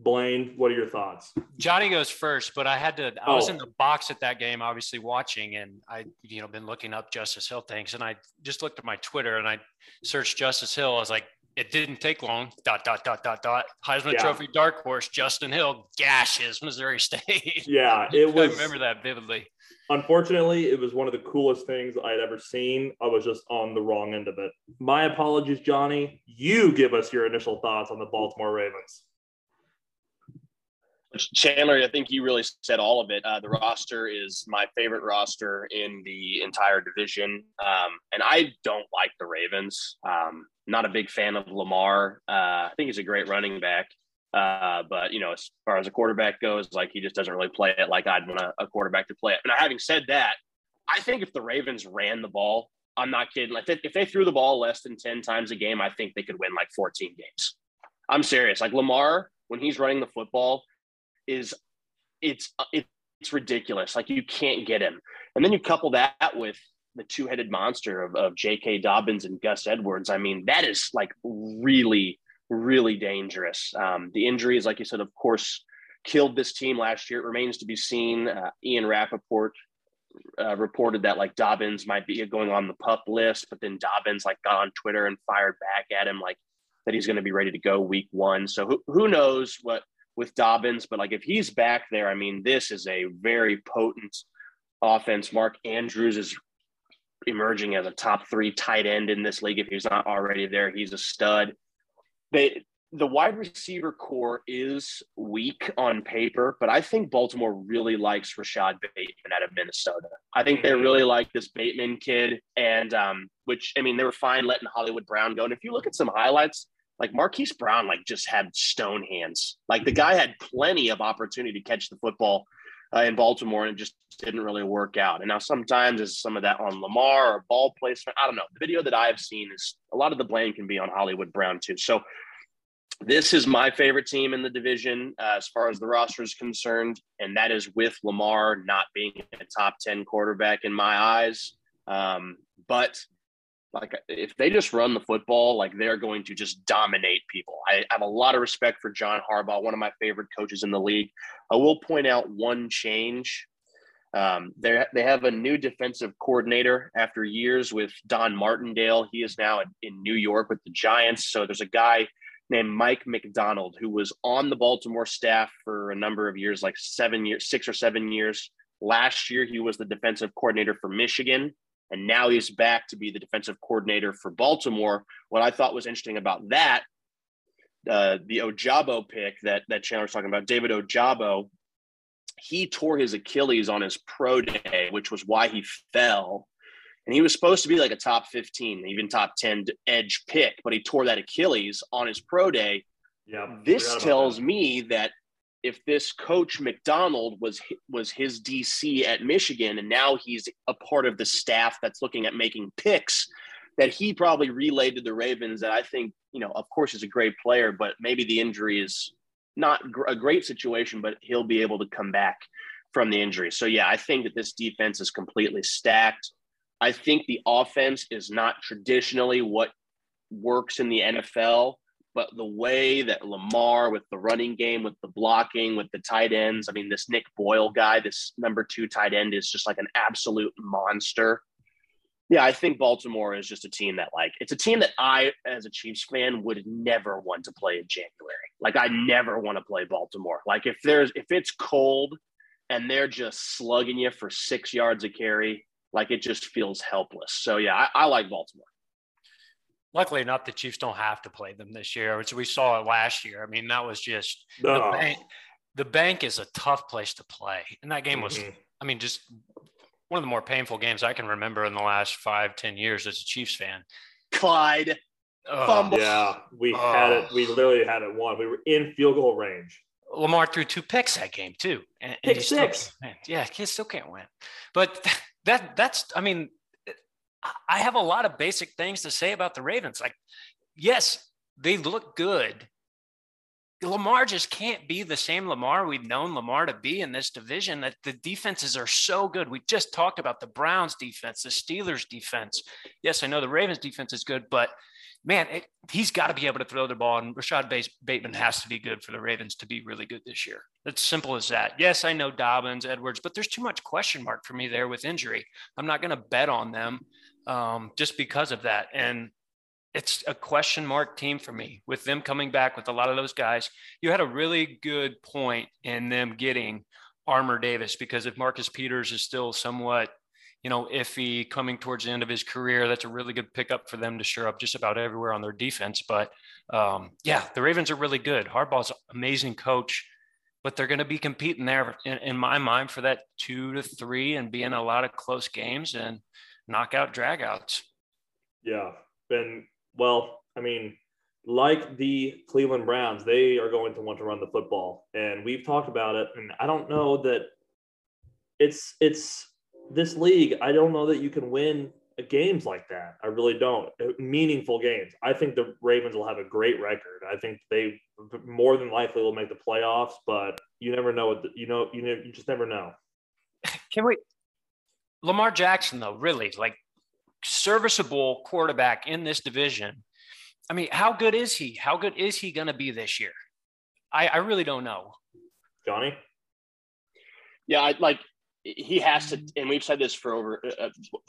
Blaine, what are your thoughts? Johnny goes first, but I was in the box at that game, obviously watching, and I, been looking up Justice Hill things, and I just looked at my Twitter and I searched Justice Hill. I was like, it didn't take long. ... Heisman Trophy dark horse Justin Hill gashes Missouri State. Yeah, it was. I remember that vividly. Unfortunately, it was one of the coolest things I had ever seen. I was just on the wrong end of it. My apologies, Johnny. You give us your initial thoughts on the Baltimore Ravens. Chandler, I think you really said all of it. The roster is my favorite roster in the entire division. And I don't like the Ravens. Not a big fan of Lamar. I think he's a great running back. But, as far as a quarterback goes, like, he just doesn't really play it like I'd want a quarterback to play it. And having said that, I think if the Ravens ran the ball, I'm not kidding. Like, if they threw the ball less than 10 times a game, I think they could win like 14 games. I'm serious. Like, Lamar, when he's running the football, it's ridiculous. Like, you can't get him. And then you couple that with the two-headed monster of J.K. Dobbins and Gus Edwards. I mean, that is like really, really dangerous. The injuries, like you said, of course, killed this team last year. It remains to be seen. Ian Rappaport reported that like Dobbins might be going on the PUP list, but then Dobbins like got on Twitter and fired back at him like that he's going to be ready to go week 1. So who knows what with Dobbins, but like if he's back there, I mean, this is a very potent offense. Mark Andrews is emerging as a top 3 tight end in this league. If he's not already there, he's a stud. The wide receiver core is weak on paper, but I think Baltimore really likes Rashad Bateman out of Minnesota. I think they really like this Bateman kid, and which, I mean, they were fine letting Hollywood Brown go. And if you look at some highlights, like Marquise Brown, like just had stone hands. Like the guy had plenty of opportunity to catch the football in Baltimore, and it just didn't really work out. And now sometimes it's some of that on Lamar or ball placement. I don't know. The video that I've seen is a lot of the blame can be on Hollywood Brown too. So this is my favorite team in the division as far as the roster is concerned. And that is with Lamar not being a top 10 quarterback in my eyes. But like if they just run the football, like they're going to just dominate people. I have a lot of respect for John Harbaugh, one of my favorite coaches in the league. I will point out one change. They have a new defensive coordinator after years with Don Martindale. He is now in New York with the Giants. So there's a guy named Mike McDonald who was on the Baltimore staff for a number of years, like 7 years, 6 or 7 years. Last year, he was the defensive coordinator for Michigan. And now he's back to be the defensive coordinator for Baltimore. What I thought was interesting about that, the Ojabo pick that Chandler's talking about, David Ojabo, he tore his Achilles on his pro day, which was why he fell. And he was supposed to be like a top 15, even top 10 edge pick, but he tore that Achilles on his pro day. Yeah, this tells me that if this coach McDonald was his DC at Michigan, and now he's a part of the staff that's looking at making picks, that he probably relayed to the Ravens that I think, you know, of course he's a great player, but maybe the injury is not a great situation, but he'll be able to come back from the injury. So, yeah, I think that this defense is completely stacked. I think the offense is not traditionally what works in the NFL, but the way that Lamar, with the running game, with the blocking, with the tight ends, I mean, this Nick Boyle guy, this number two tight end, is just like an absolute monster. Yeah, I think Baltimore is just a team that, like, it's a team that I, as a Chiefs fan, would never want to play in January. Like, I never want to play Baltimore. Like, if it's cold and they're just slugging you for 6 yards a carry, like, it just feels helpless. So, yeah, I like Baltimore. Luckily enough, the Chiefs don't have to play them this year, which we saw it last year. I mean, that was just the bank is a tough place to play. And that game was, I mean, just one of the more painful games I can remember in the last 5-10 years as a Chiefs fan. Clyde. Fumble. Yeah, we had it. We literally had it won. We were in field goal range. Lamar threw two picks that game too. And pick six. Yeah, kids still can't win. But that's, I mean, I have a lot of basic things to say about the Ravens. Like, yes, they look good. Lamar just can't be the same Lamar we've known Lamar to be in this division, that the defenses are so good. We just talked about the Browns defense, the Steelers defense. Yes, I know the Ravens defense is good, but man, he's got to be able to throw the ball, and Rashad Bateman has to be good for the Ravens to be really good this year. It's simple as that. Yes, I know Dobbins, Edwards, but there's too much question mark for me there with injury. I'm not going to bet on them just because of that. And it's a question mark team for me with them coming back with a lot of those guys. You had a really good point in them getting Armor Davis, because if Marcus Peters is still somewhat, you know, iffy coming towards the end of his career, that's a really good pickup for them to shore up just about everywhere on their defense. But yeah, the Ravens are really good. Harbaugh's an amazing coach, but they're going to be competing there in my mind for that 2 to 3 and be in a lot of close games and knockout dragouts. Yeah. And well, I mean, like the Cleveland Browns, they are going to want to run the football. And we've talked about it. And I don't know that it's this league. I don't know that you can win games like that. I really don't. Meaningful games. I think the Ravens will have a great record. I think they more than likely will make the playoffs, but you never know what you just never know. Can we Lamar Jackson though, really, like, serviceable quarterback in this division. I mean, how good is he? How good is he going to be this year? I really don't know. Johnny? Yeah, like he has to, and we've said this for over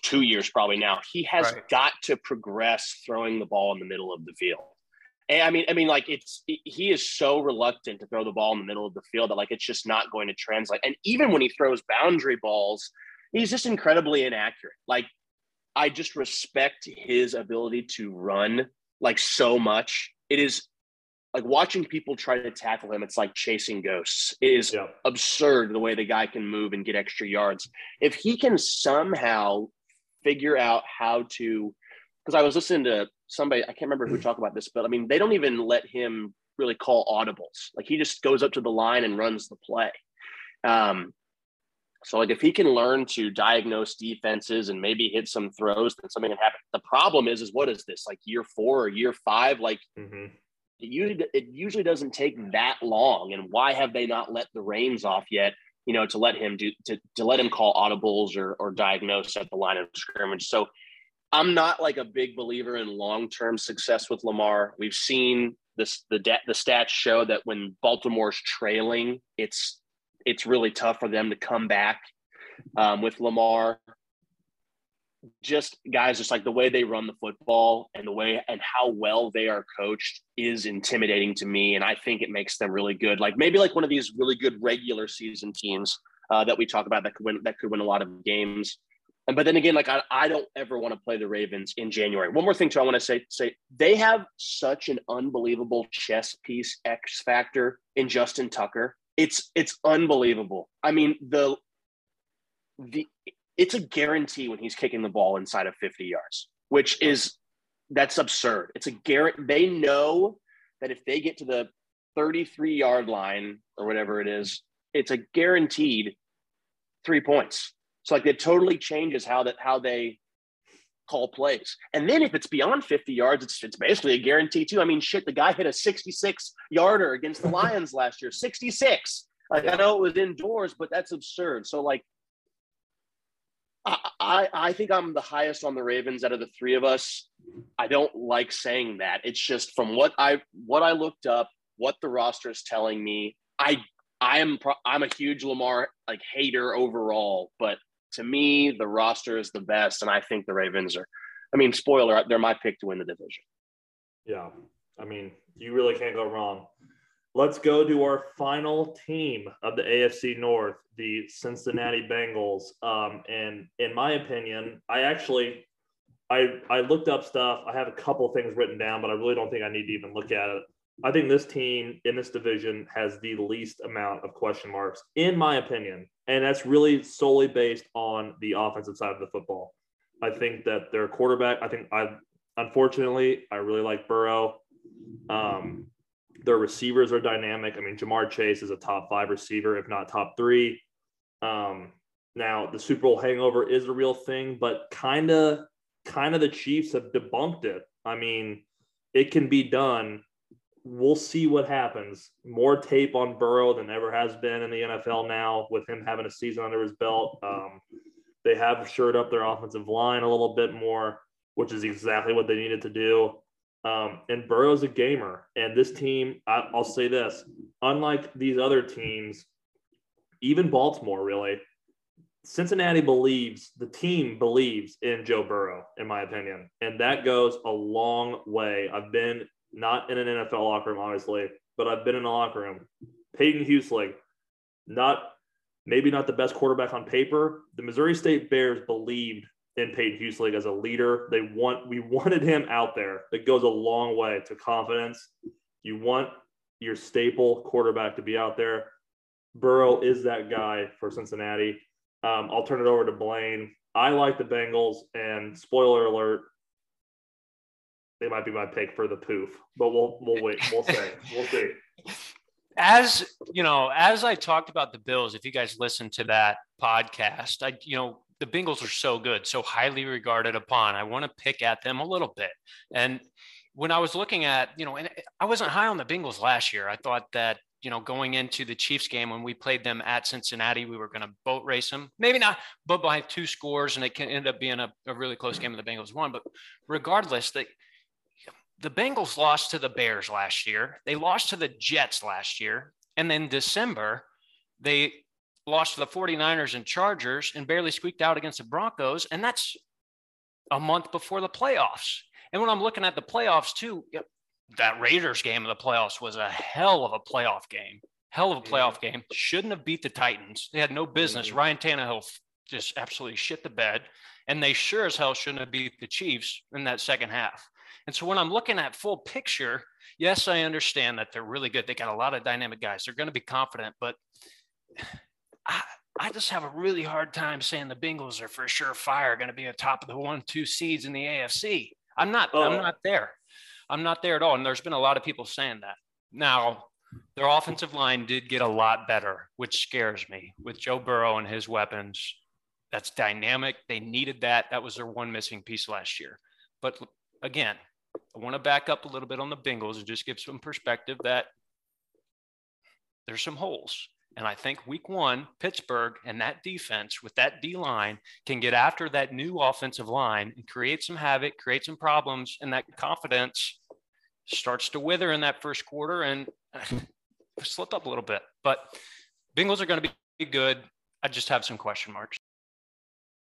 2 years probably now, he has got to progress throwing the ball in the middle of the field. And I mean, like he is so reluctant to throw the ball in the middle of the field that like it's just not going to translate. And even when he throws boundary balls, he's just incredibly inaccurate. Like, I just respect his ability to run like so much. It is like watching people try to tackle him. It's like chasing ghosts. It is absurd the way the guy can move and get extra yards. If he can somehow figure out how to, because I was listening to somebody, I can't remember who talked about this, but I mean, they don't even let him really call audibles. Like he just goes up to the line and runs the play. So, like, if he can learn to diagnose defenses and maybe hit some throws, then something can happen. The problem is what is this, like, year 4 or year 5? Like, it usually doesn't take that long. And why have they not let the reins off yet, you know, to let him call audibles or diagnose at the line of scrimmage? So I'm not, like, a big believer in long-term success with Lamar. We've seen this, the stats show that when Baltimore's trailing, it's really tough for them to come back with Lamar. Just guys, just like the way they run the football and the way and how well they are coached is intimidating to me. And I think it makes them really good. Like maybe like one of these really good regular season teams that we talk about that could win a lot of games. And, but then again, like I don't ever want to play the Ravens in January. One more thing too, I want to say they have such an unbelievable chess piece X factor in Justin Tucker. It's unbelievable. I mean, the it's a guarantee when he's kicking the ball inside of 50 yards, which is absurd. It's a guarantee. They know that if they get to the 33-yard line or whatever it is, it's a guaranteed 3 points. So like it totally changes how they call plays. And then if it's beyond 50 yards, it's basically a guarantee too. I mean, shit, the guy hit a 66-yarder against the Lions last year, 66. Like, I know it was indoors, but that's absurd. So like, I think I'm the highest on the Ravens out of the three of us. I don't like saying that. It's just from what I looked up, what the roster is telling me. I'm a huge Lamar like hater overall, but to me the roster is the best, and I think the Ravens are. I mean, spoiler, they're my pick to win the division. Yeah, I mean, you really can't go wrong. Let's go to our final team of the AFC North, the Cincinnati Bengals. And in my opinion, I looked up stuff. I have a couple of things written down, but I really don't think I need to even look at it. I think this team in this division has the least amount of question marks, in my opinion. And that's really solely based on the offensive side of the football. I think that their quarterback, unfortunately, I really like Burrow. Their receivers are dynamic. I mean, Jamar Chase is a top 5 receiver, if not top 3. Now, the Super Bowl hangover is a real thing, but kind of the Chiefs have debunked it. I mean, it can be done. We'll see what happens. More tape on Burrow than ever has been in the NFL now with him having a season under his belt. They have shored up their offensive line a little bit more, which is exactly what they needed to do. And Burrow's a gamer, and this team, I'll say this, unlike these other teams, even Baltimore, really, Cincinnati believes, the team believes in Joe Burrow, in my opinion. And that goes a long way. I've been not in an NFL locker room, obviously, but I've been in a locker room. Peyton Huesling, maybe not the best quarterback on paper. The Missouri State Bears believed in Peyton Huesling as a leader. We wanted him out there. It goes a long way to confidence. You want your staple quarterback to be out there. Burrow is that guy for Cincinnati. I'll turn it over to Blaine. I like the Bengals, and spoiler alert, they might be my pick for the poof, but we'll wait. We'll see. As I talked about the Bills, if you guys listened to that podcast, the Bengals are so good, so highly regarded upon. I want to pick at them a little bit. And when I was looking at, and I wasn't high on the Bengals last year. I thought that, going into the Chiefs game when we played them at Cincinnati, we were going to boat race them. Maybe not, but by 2 scores, and it can end up being a really close game and the Bengals won. But regardless, the Bengals lost to the Bears last year. They lost to the Jets last year. And then December, they – lost to the 49ers and Chargers and barely squeaked out against the Broncos. And that's a month before the playoffs. And when I'm looking at the playoffs too, that Raiders game of the playoffs was a hell of a playoff game. Shouldn't have beat the Titans. They had no business. Ryan Tannehill just absolutely shit the bed. And they sure as hell shouldn't have beat the Chiefs in that second half. And so when I'm looking at full picture, yes, I understand that they're really good. They got a lot of dynamic guys. They're going to be confident, but I just have a really hard time saying the Bengals are for sure fire going to be at top of the 1-2 seeds in the AFC. I'm not there at all. And there's been a lot of people saying that. Now, their offensive line did get a lot better, which scares me with Joe Burrow and his weapons. That's dynamic. They needed that. That was their one missing piece last year. But again, I want to back up a little bit on the Bengals and just give some perspective that there's some holes. And I think week 1, Pittsburgh and that defense with that D-line can get after that new offensive line and create some havoc, create some problems, and that confidence starts to wither in that first quarter and slip up a little bit. But Bengals are going to be good. I just have some question marks.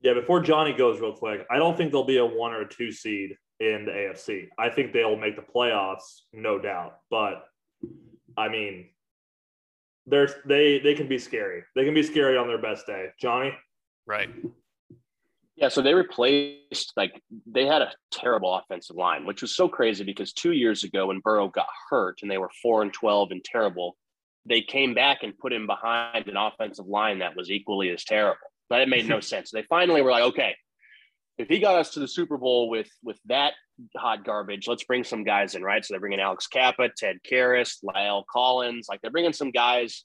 Yeah, before Johnny goes real quick, I don't think they'll be a 1 or a 2 seed in the AFC. I think they'll make the playoffs, no doubt. But, I mean – They can be scary. They can be scary on their best day. Johnny? Right. Yeah, so they replaced, they had a terrible offensive line, which was so crazy because 2 years ago when Burrow got hurt and they were 4-12 and terrible, they came back and put him behind an offensive line that was equally as terrible. But it made no sense. They finally were like, okay, if he got us to the Super Bowl with that hot garbage, let's bring some guys in, right? So they're bringing Alex Kappa, Ted Karras, Lyle Collins. Like, they're bringing some guys.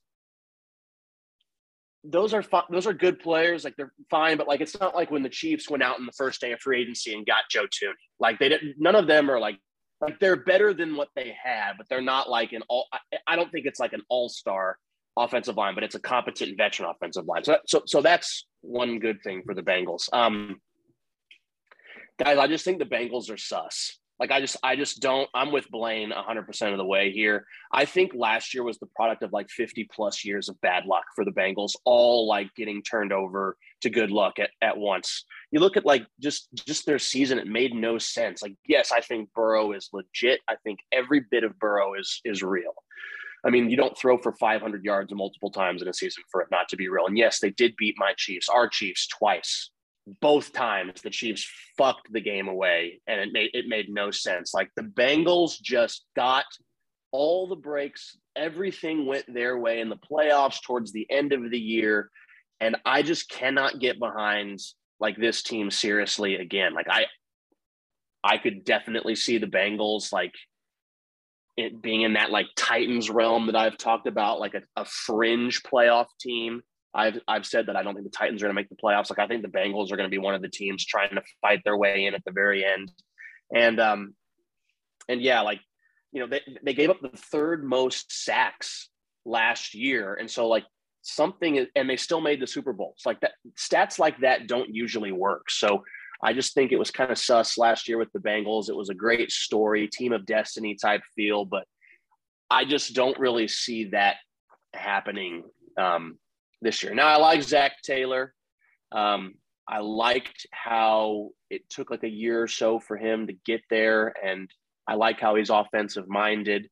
Those are those are good players. Like, they're fine, but, like, it's not like when the Chiefs went out in the first day of free agency and got Joe Tooney. Like, they didn't – none of them are, like they're better than what they have, but they're not, like, an all – I don't think it's, like, an all-star offensive line, but it's a competent veteran offensive line. So that's one good thing for the Bengals. Guys, I just think the Bengals are sus. Like, I just don't – I'm with Blaine 100% of the way here. I think last year was the product of, like, 50-plus years of bad luck for the Bengals, all, like, getting turned over to good luck at once. You look at, like, just their season, it made no sense. Like, yes, I think Burrow is legit. I think every bit of Burrow is real. I mean, you don't throw for 500 yards multiple times in a season for it not to be real. And, yes, they did beat my Chiefs, our Chiefs, twice. Both times the Chiefs fucked the game away, and it made no sense. Like, the Bengals just got all the breaks. Everything went their way in the playoffs towards the end of the year. And I just cannot get behind, like, this team seriously again. Like, I could definitely see the Bengals, like, it being in that, like, Titans realm that I've talked about, like a fringe playoff team. I've said that I don't think the Titans are going to make the playoffs. Like, I think the Bengals are going to be one of the teams trying to fight their way in at the very end. And yeah, like, you know, they gave up the third most sacks last year. And so, like, something – and they still made the Super Bowl. It's like that, stats like that don't usually work. So I just think it was kind of sus last year with the Bengals. It was a great story, team of destiny type feel, but I just don't really see that happening this year. Now, I like Zach Taylor. I liked how it took like a year or so for him to get there, and I like how he's offensive minded.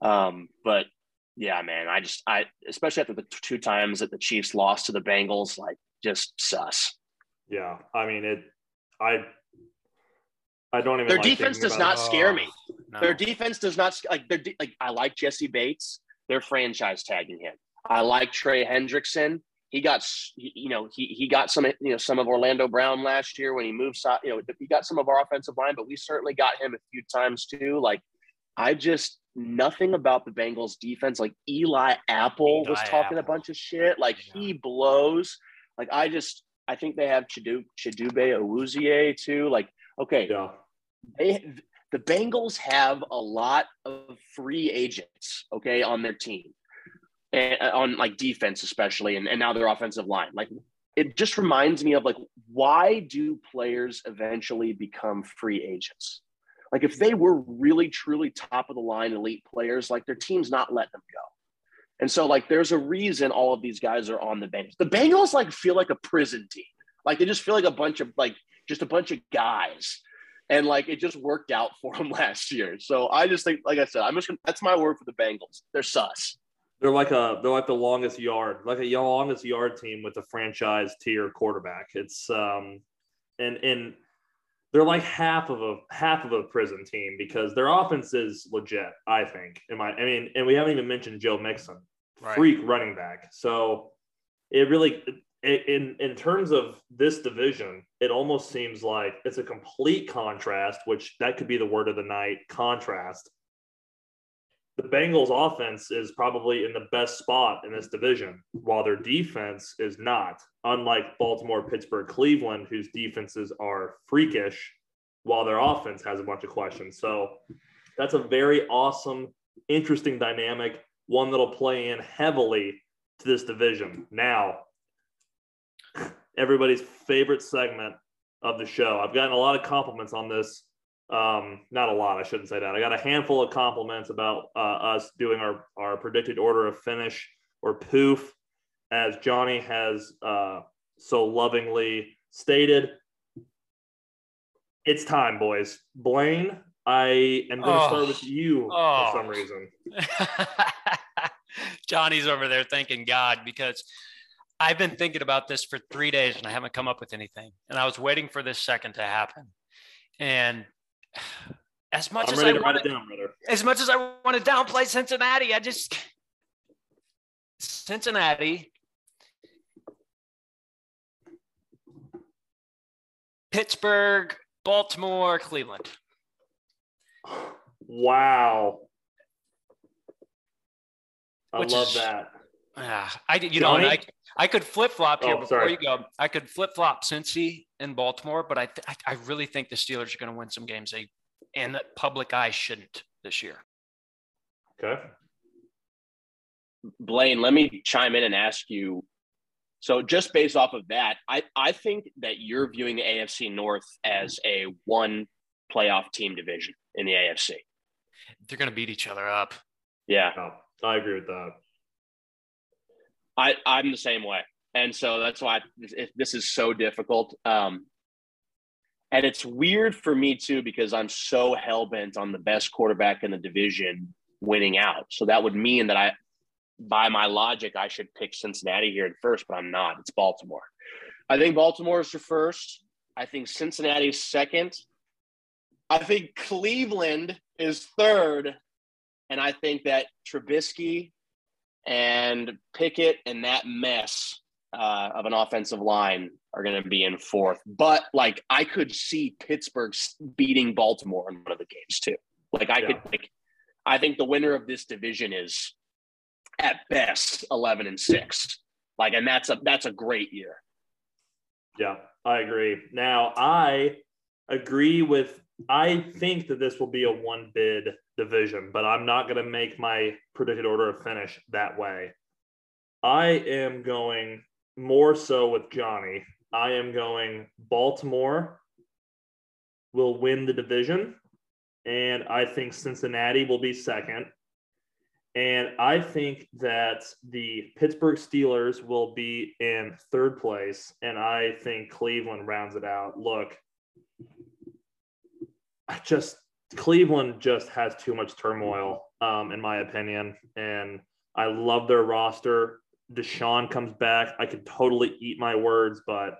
But yeah, man, I especially after the two times that the Chiefs lost to the Bengals, like, just sus. Yeah, I mean, I don't even. Their defense does not scare me. No. Their defense does not like. I like Jesse Bates. They're franchise tagging him. I like Trey Hendrickson. He got, you know, he got some, you know, some of Orlando Brown last year when he moved, you know, he got some of our offensive line, but we certainly got him a few times too. Like, nothing about the Bengals defense. Like, Eli Apple was talking a bunch of shit. Like, yeah. He blows. Like, I think they have Chidube Awuzie too. Like, okay. Yeah. The Bengals have a lot of free agents, okay, on their team. And on, like, defense especially, and now their offensive line. Like, it just reminds me of, like, why do players eventually become free agents? Like, if they were really truly top of the line elite players, like, their team's not letting them go. And so, like, there's a reason all of these guys are on the Bengals. The Bengals, like, feel like a prison team. Like, they just feel like a bunch of guys. And, like, it just worked out for them last year. So I just think, like I said, that's my word for the Bengals. They're sus. They're like the longest yard, like a longest yard team with a franchise tier quarterback. It's and they're like half of a prison team because their offense is legit, I think. And we haven't even mentioned Joe Mixon, right. Freak running back. So it really in terms of this division, it almost seems like it's a complete contrast, which that could be the word of the night, contrast. The Bengals offense is probably in the best spot in this division, while their defense is not, unlike Baltimore, Pittsburgh, Cleveland, whose defenses are freakish, while their offense has a bunch of questions. So that's a very awesome, interesting dynamic, one that'll play in heavily to this division. Now, everybody's favorite segment of the show. I've gotten a lot of compliments on this. Not a lot, I shouldn't say that. I got a handful of compliments about us doing our predicted order of finish or poof, as Johnny has so lovingly stated. It's time, boys. Blaine, I am going to start with you for some reason. Johnny's over there thanking God because I've been thinking about this for 3 days and I haven't come up with anything. And I was waiting for this second to happen. And as much as I want to downplay Cincinnati, Cincinnati, Pittsburgh, Baltimore, Cleveland. Wow. I love that. I could flip-flop here you go. I could flip-flop Cincy and Baltimore, but I really think the Steelers are going to win some games and the public eye shouldn't this year. Okay. Blaine, let me chime in and ask you. So just based off of that, I think that you're viewing the AFC North as a one playoff team division in the AFC. They're going to beat each other up. Yeah. Oh, I agree with that. I'm the same way. And so that's why this is so difficult. And it's weird for me too, because I'm so hell-bent on the best quarterback in the division winning out. So that would mean that by my logic, I should pick Cincinnati here at first, but I'm not. It's Baltimore. I think Baltimore is your first. I think Cincinnati is second. I think Cleveland is third. And I think that Trubisky and Pickett and that mess of an offensive line are going to be in fourth. But, like, I could see Pittsburgh beating Baltimore in one of the games too. Like, I think the winner of this division is – at best 11-6, like, and that's a great year. Yeah, I agree. Now I agree with. I think that this will be a one bid division, but I'm not going to make my predicted order of finish that way. I am going more so with Johnny. I am going Baltimore will win the division, and I think Cincinnati will be second. And I think that the Pittsburgh Steelers will be in third place, and I think Cleveland rounds it out. Look, Cleveland just has too much turmoil, in my opinion, and I love their roster. Deshaun comes back. I could totally eat my words, but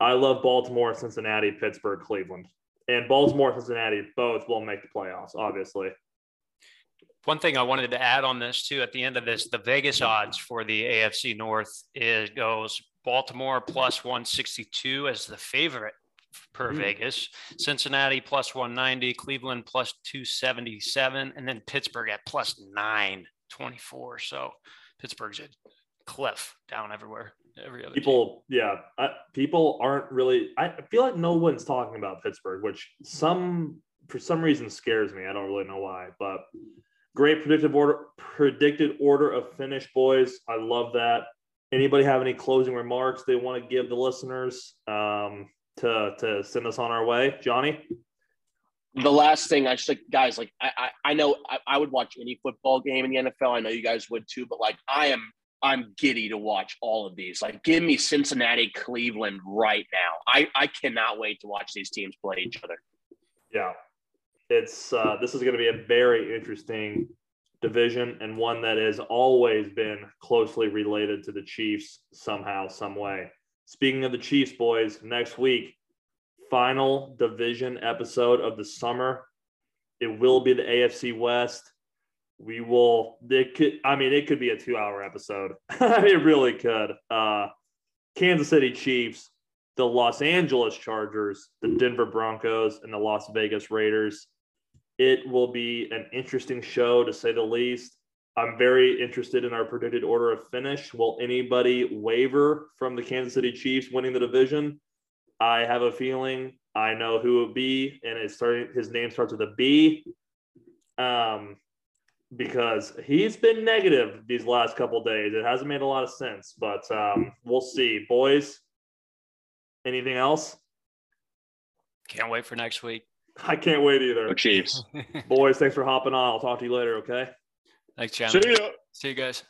I love Baltimore, Cincinnati, Pittsburgh, Cleveland. And Baltimore, Cincinnati both will make the playoffs, obviously. One thing I wanted to add on this too, at the end of this, the Vegas odds for the AFC North goes Baltimore +162 as the favorite per Vegas, Cincinnati +190, Cleveland +277, and then Pittsburgh at +924. So Pittsburgh's a cliff down everywhere. Every other people, team. Yeah, people aren't really. I feel like no one's talking about Pittsburgh, which for some reason scares me. I don't really know why, but. Great predicted order of finish, boys. I love that. Anybody have any closing remarks they want to give the listeners to send us on our way? Johnny? The last thing, I just like, guys, like I know I would watch any football game in the NFL. I know you guys would too, but like I'm giddy to watch all of these. Like, give me Cincinnati, Cleveland right now. I cannot wait to watch these teams play each other. Yeah. It's this is going to be a very interesting division and one that has always been closely related to the Chiefs somehow, some way. Speaking of the Chiefs, boys, next week, final division episode of the summer. It will be the AFC West. It could be a 2-hour episode. It really could. Kansas City Chiefs, the Los Angeles Chargers, the Denver Broncos, and the Las Vegas Raiders. It will be an interesting show, to say the least. I'm very interested in our predicted order of finish. Will anybody waver from the Kansas City Chiefs winning the division? I have a feeling I know who it would be, and his name starts with a B, because he's been negative these last couple of days. It hasn't made a lot of sense, but we'll see. Boys, anything else? Can't wait for next week. I can't wait either. Go Chiefs. Boys, thanks for hopping on. I'll talk to you later, okay? Thanks, Chandler. See you guys.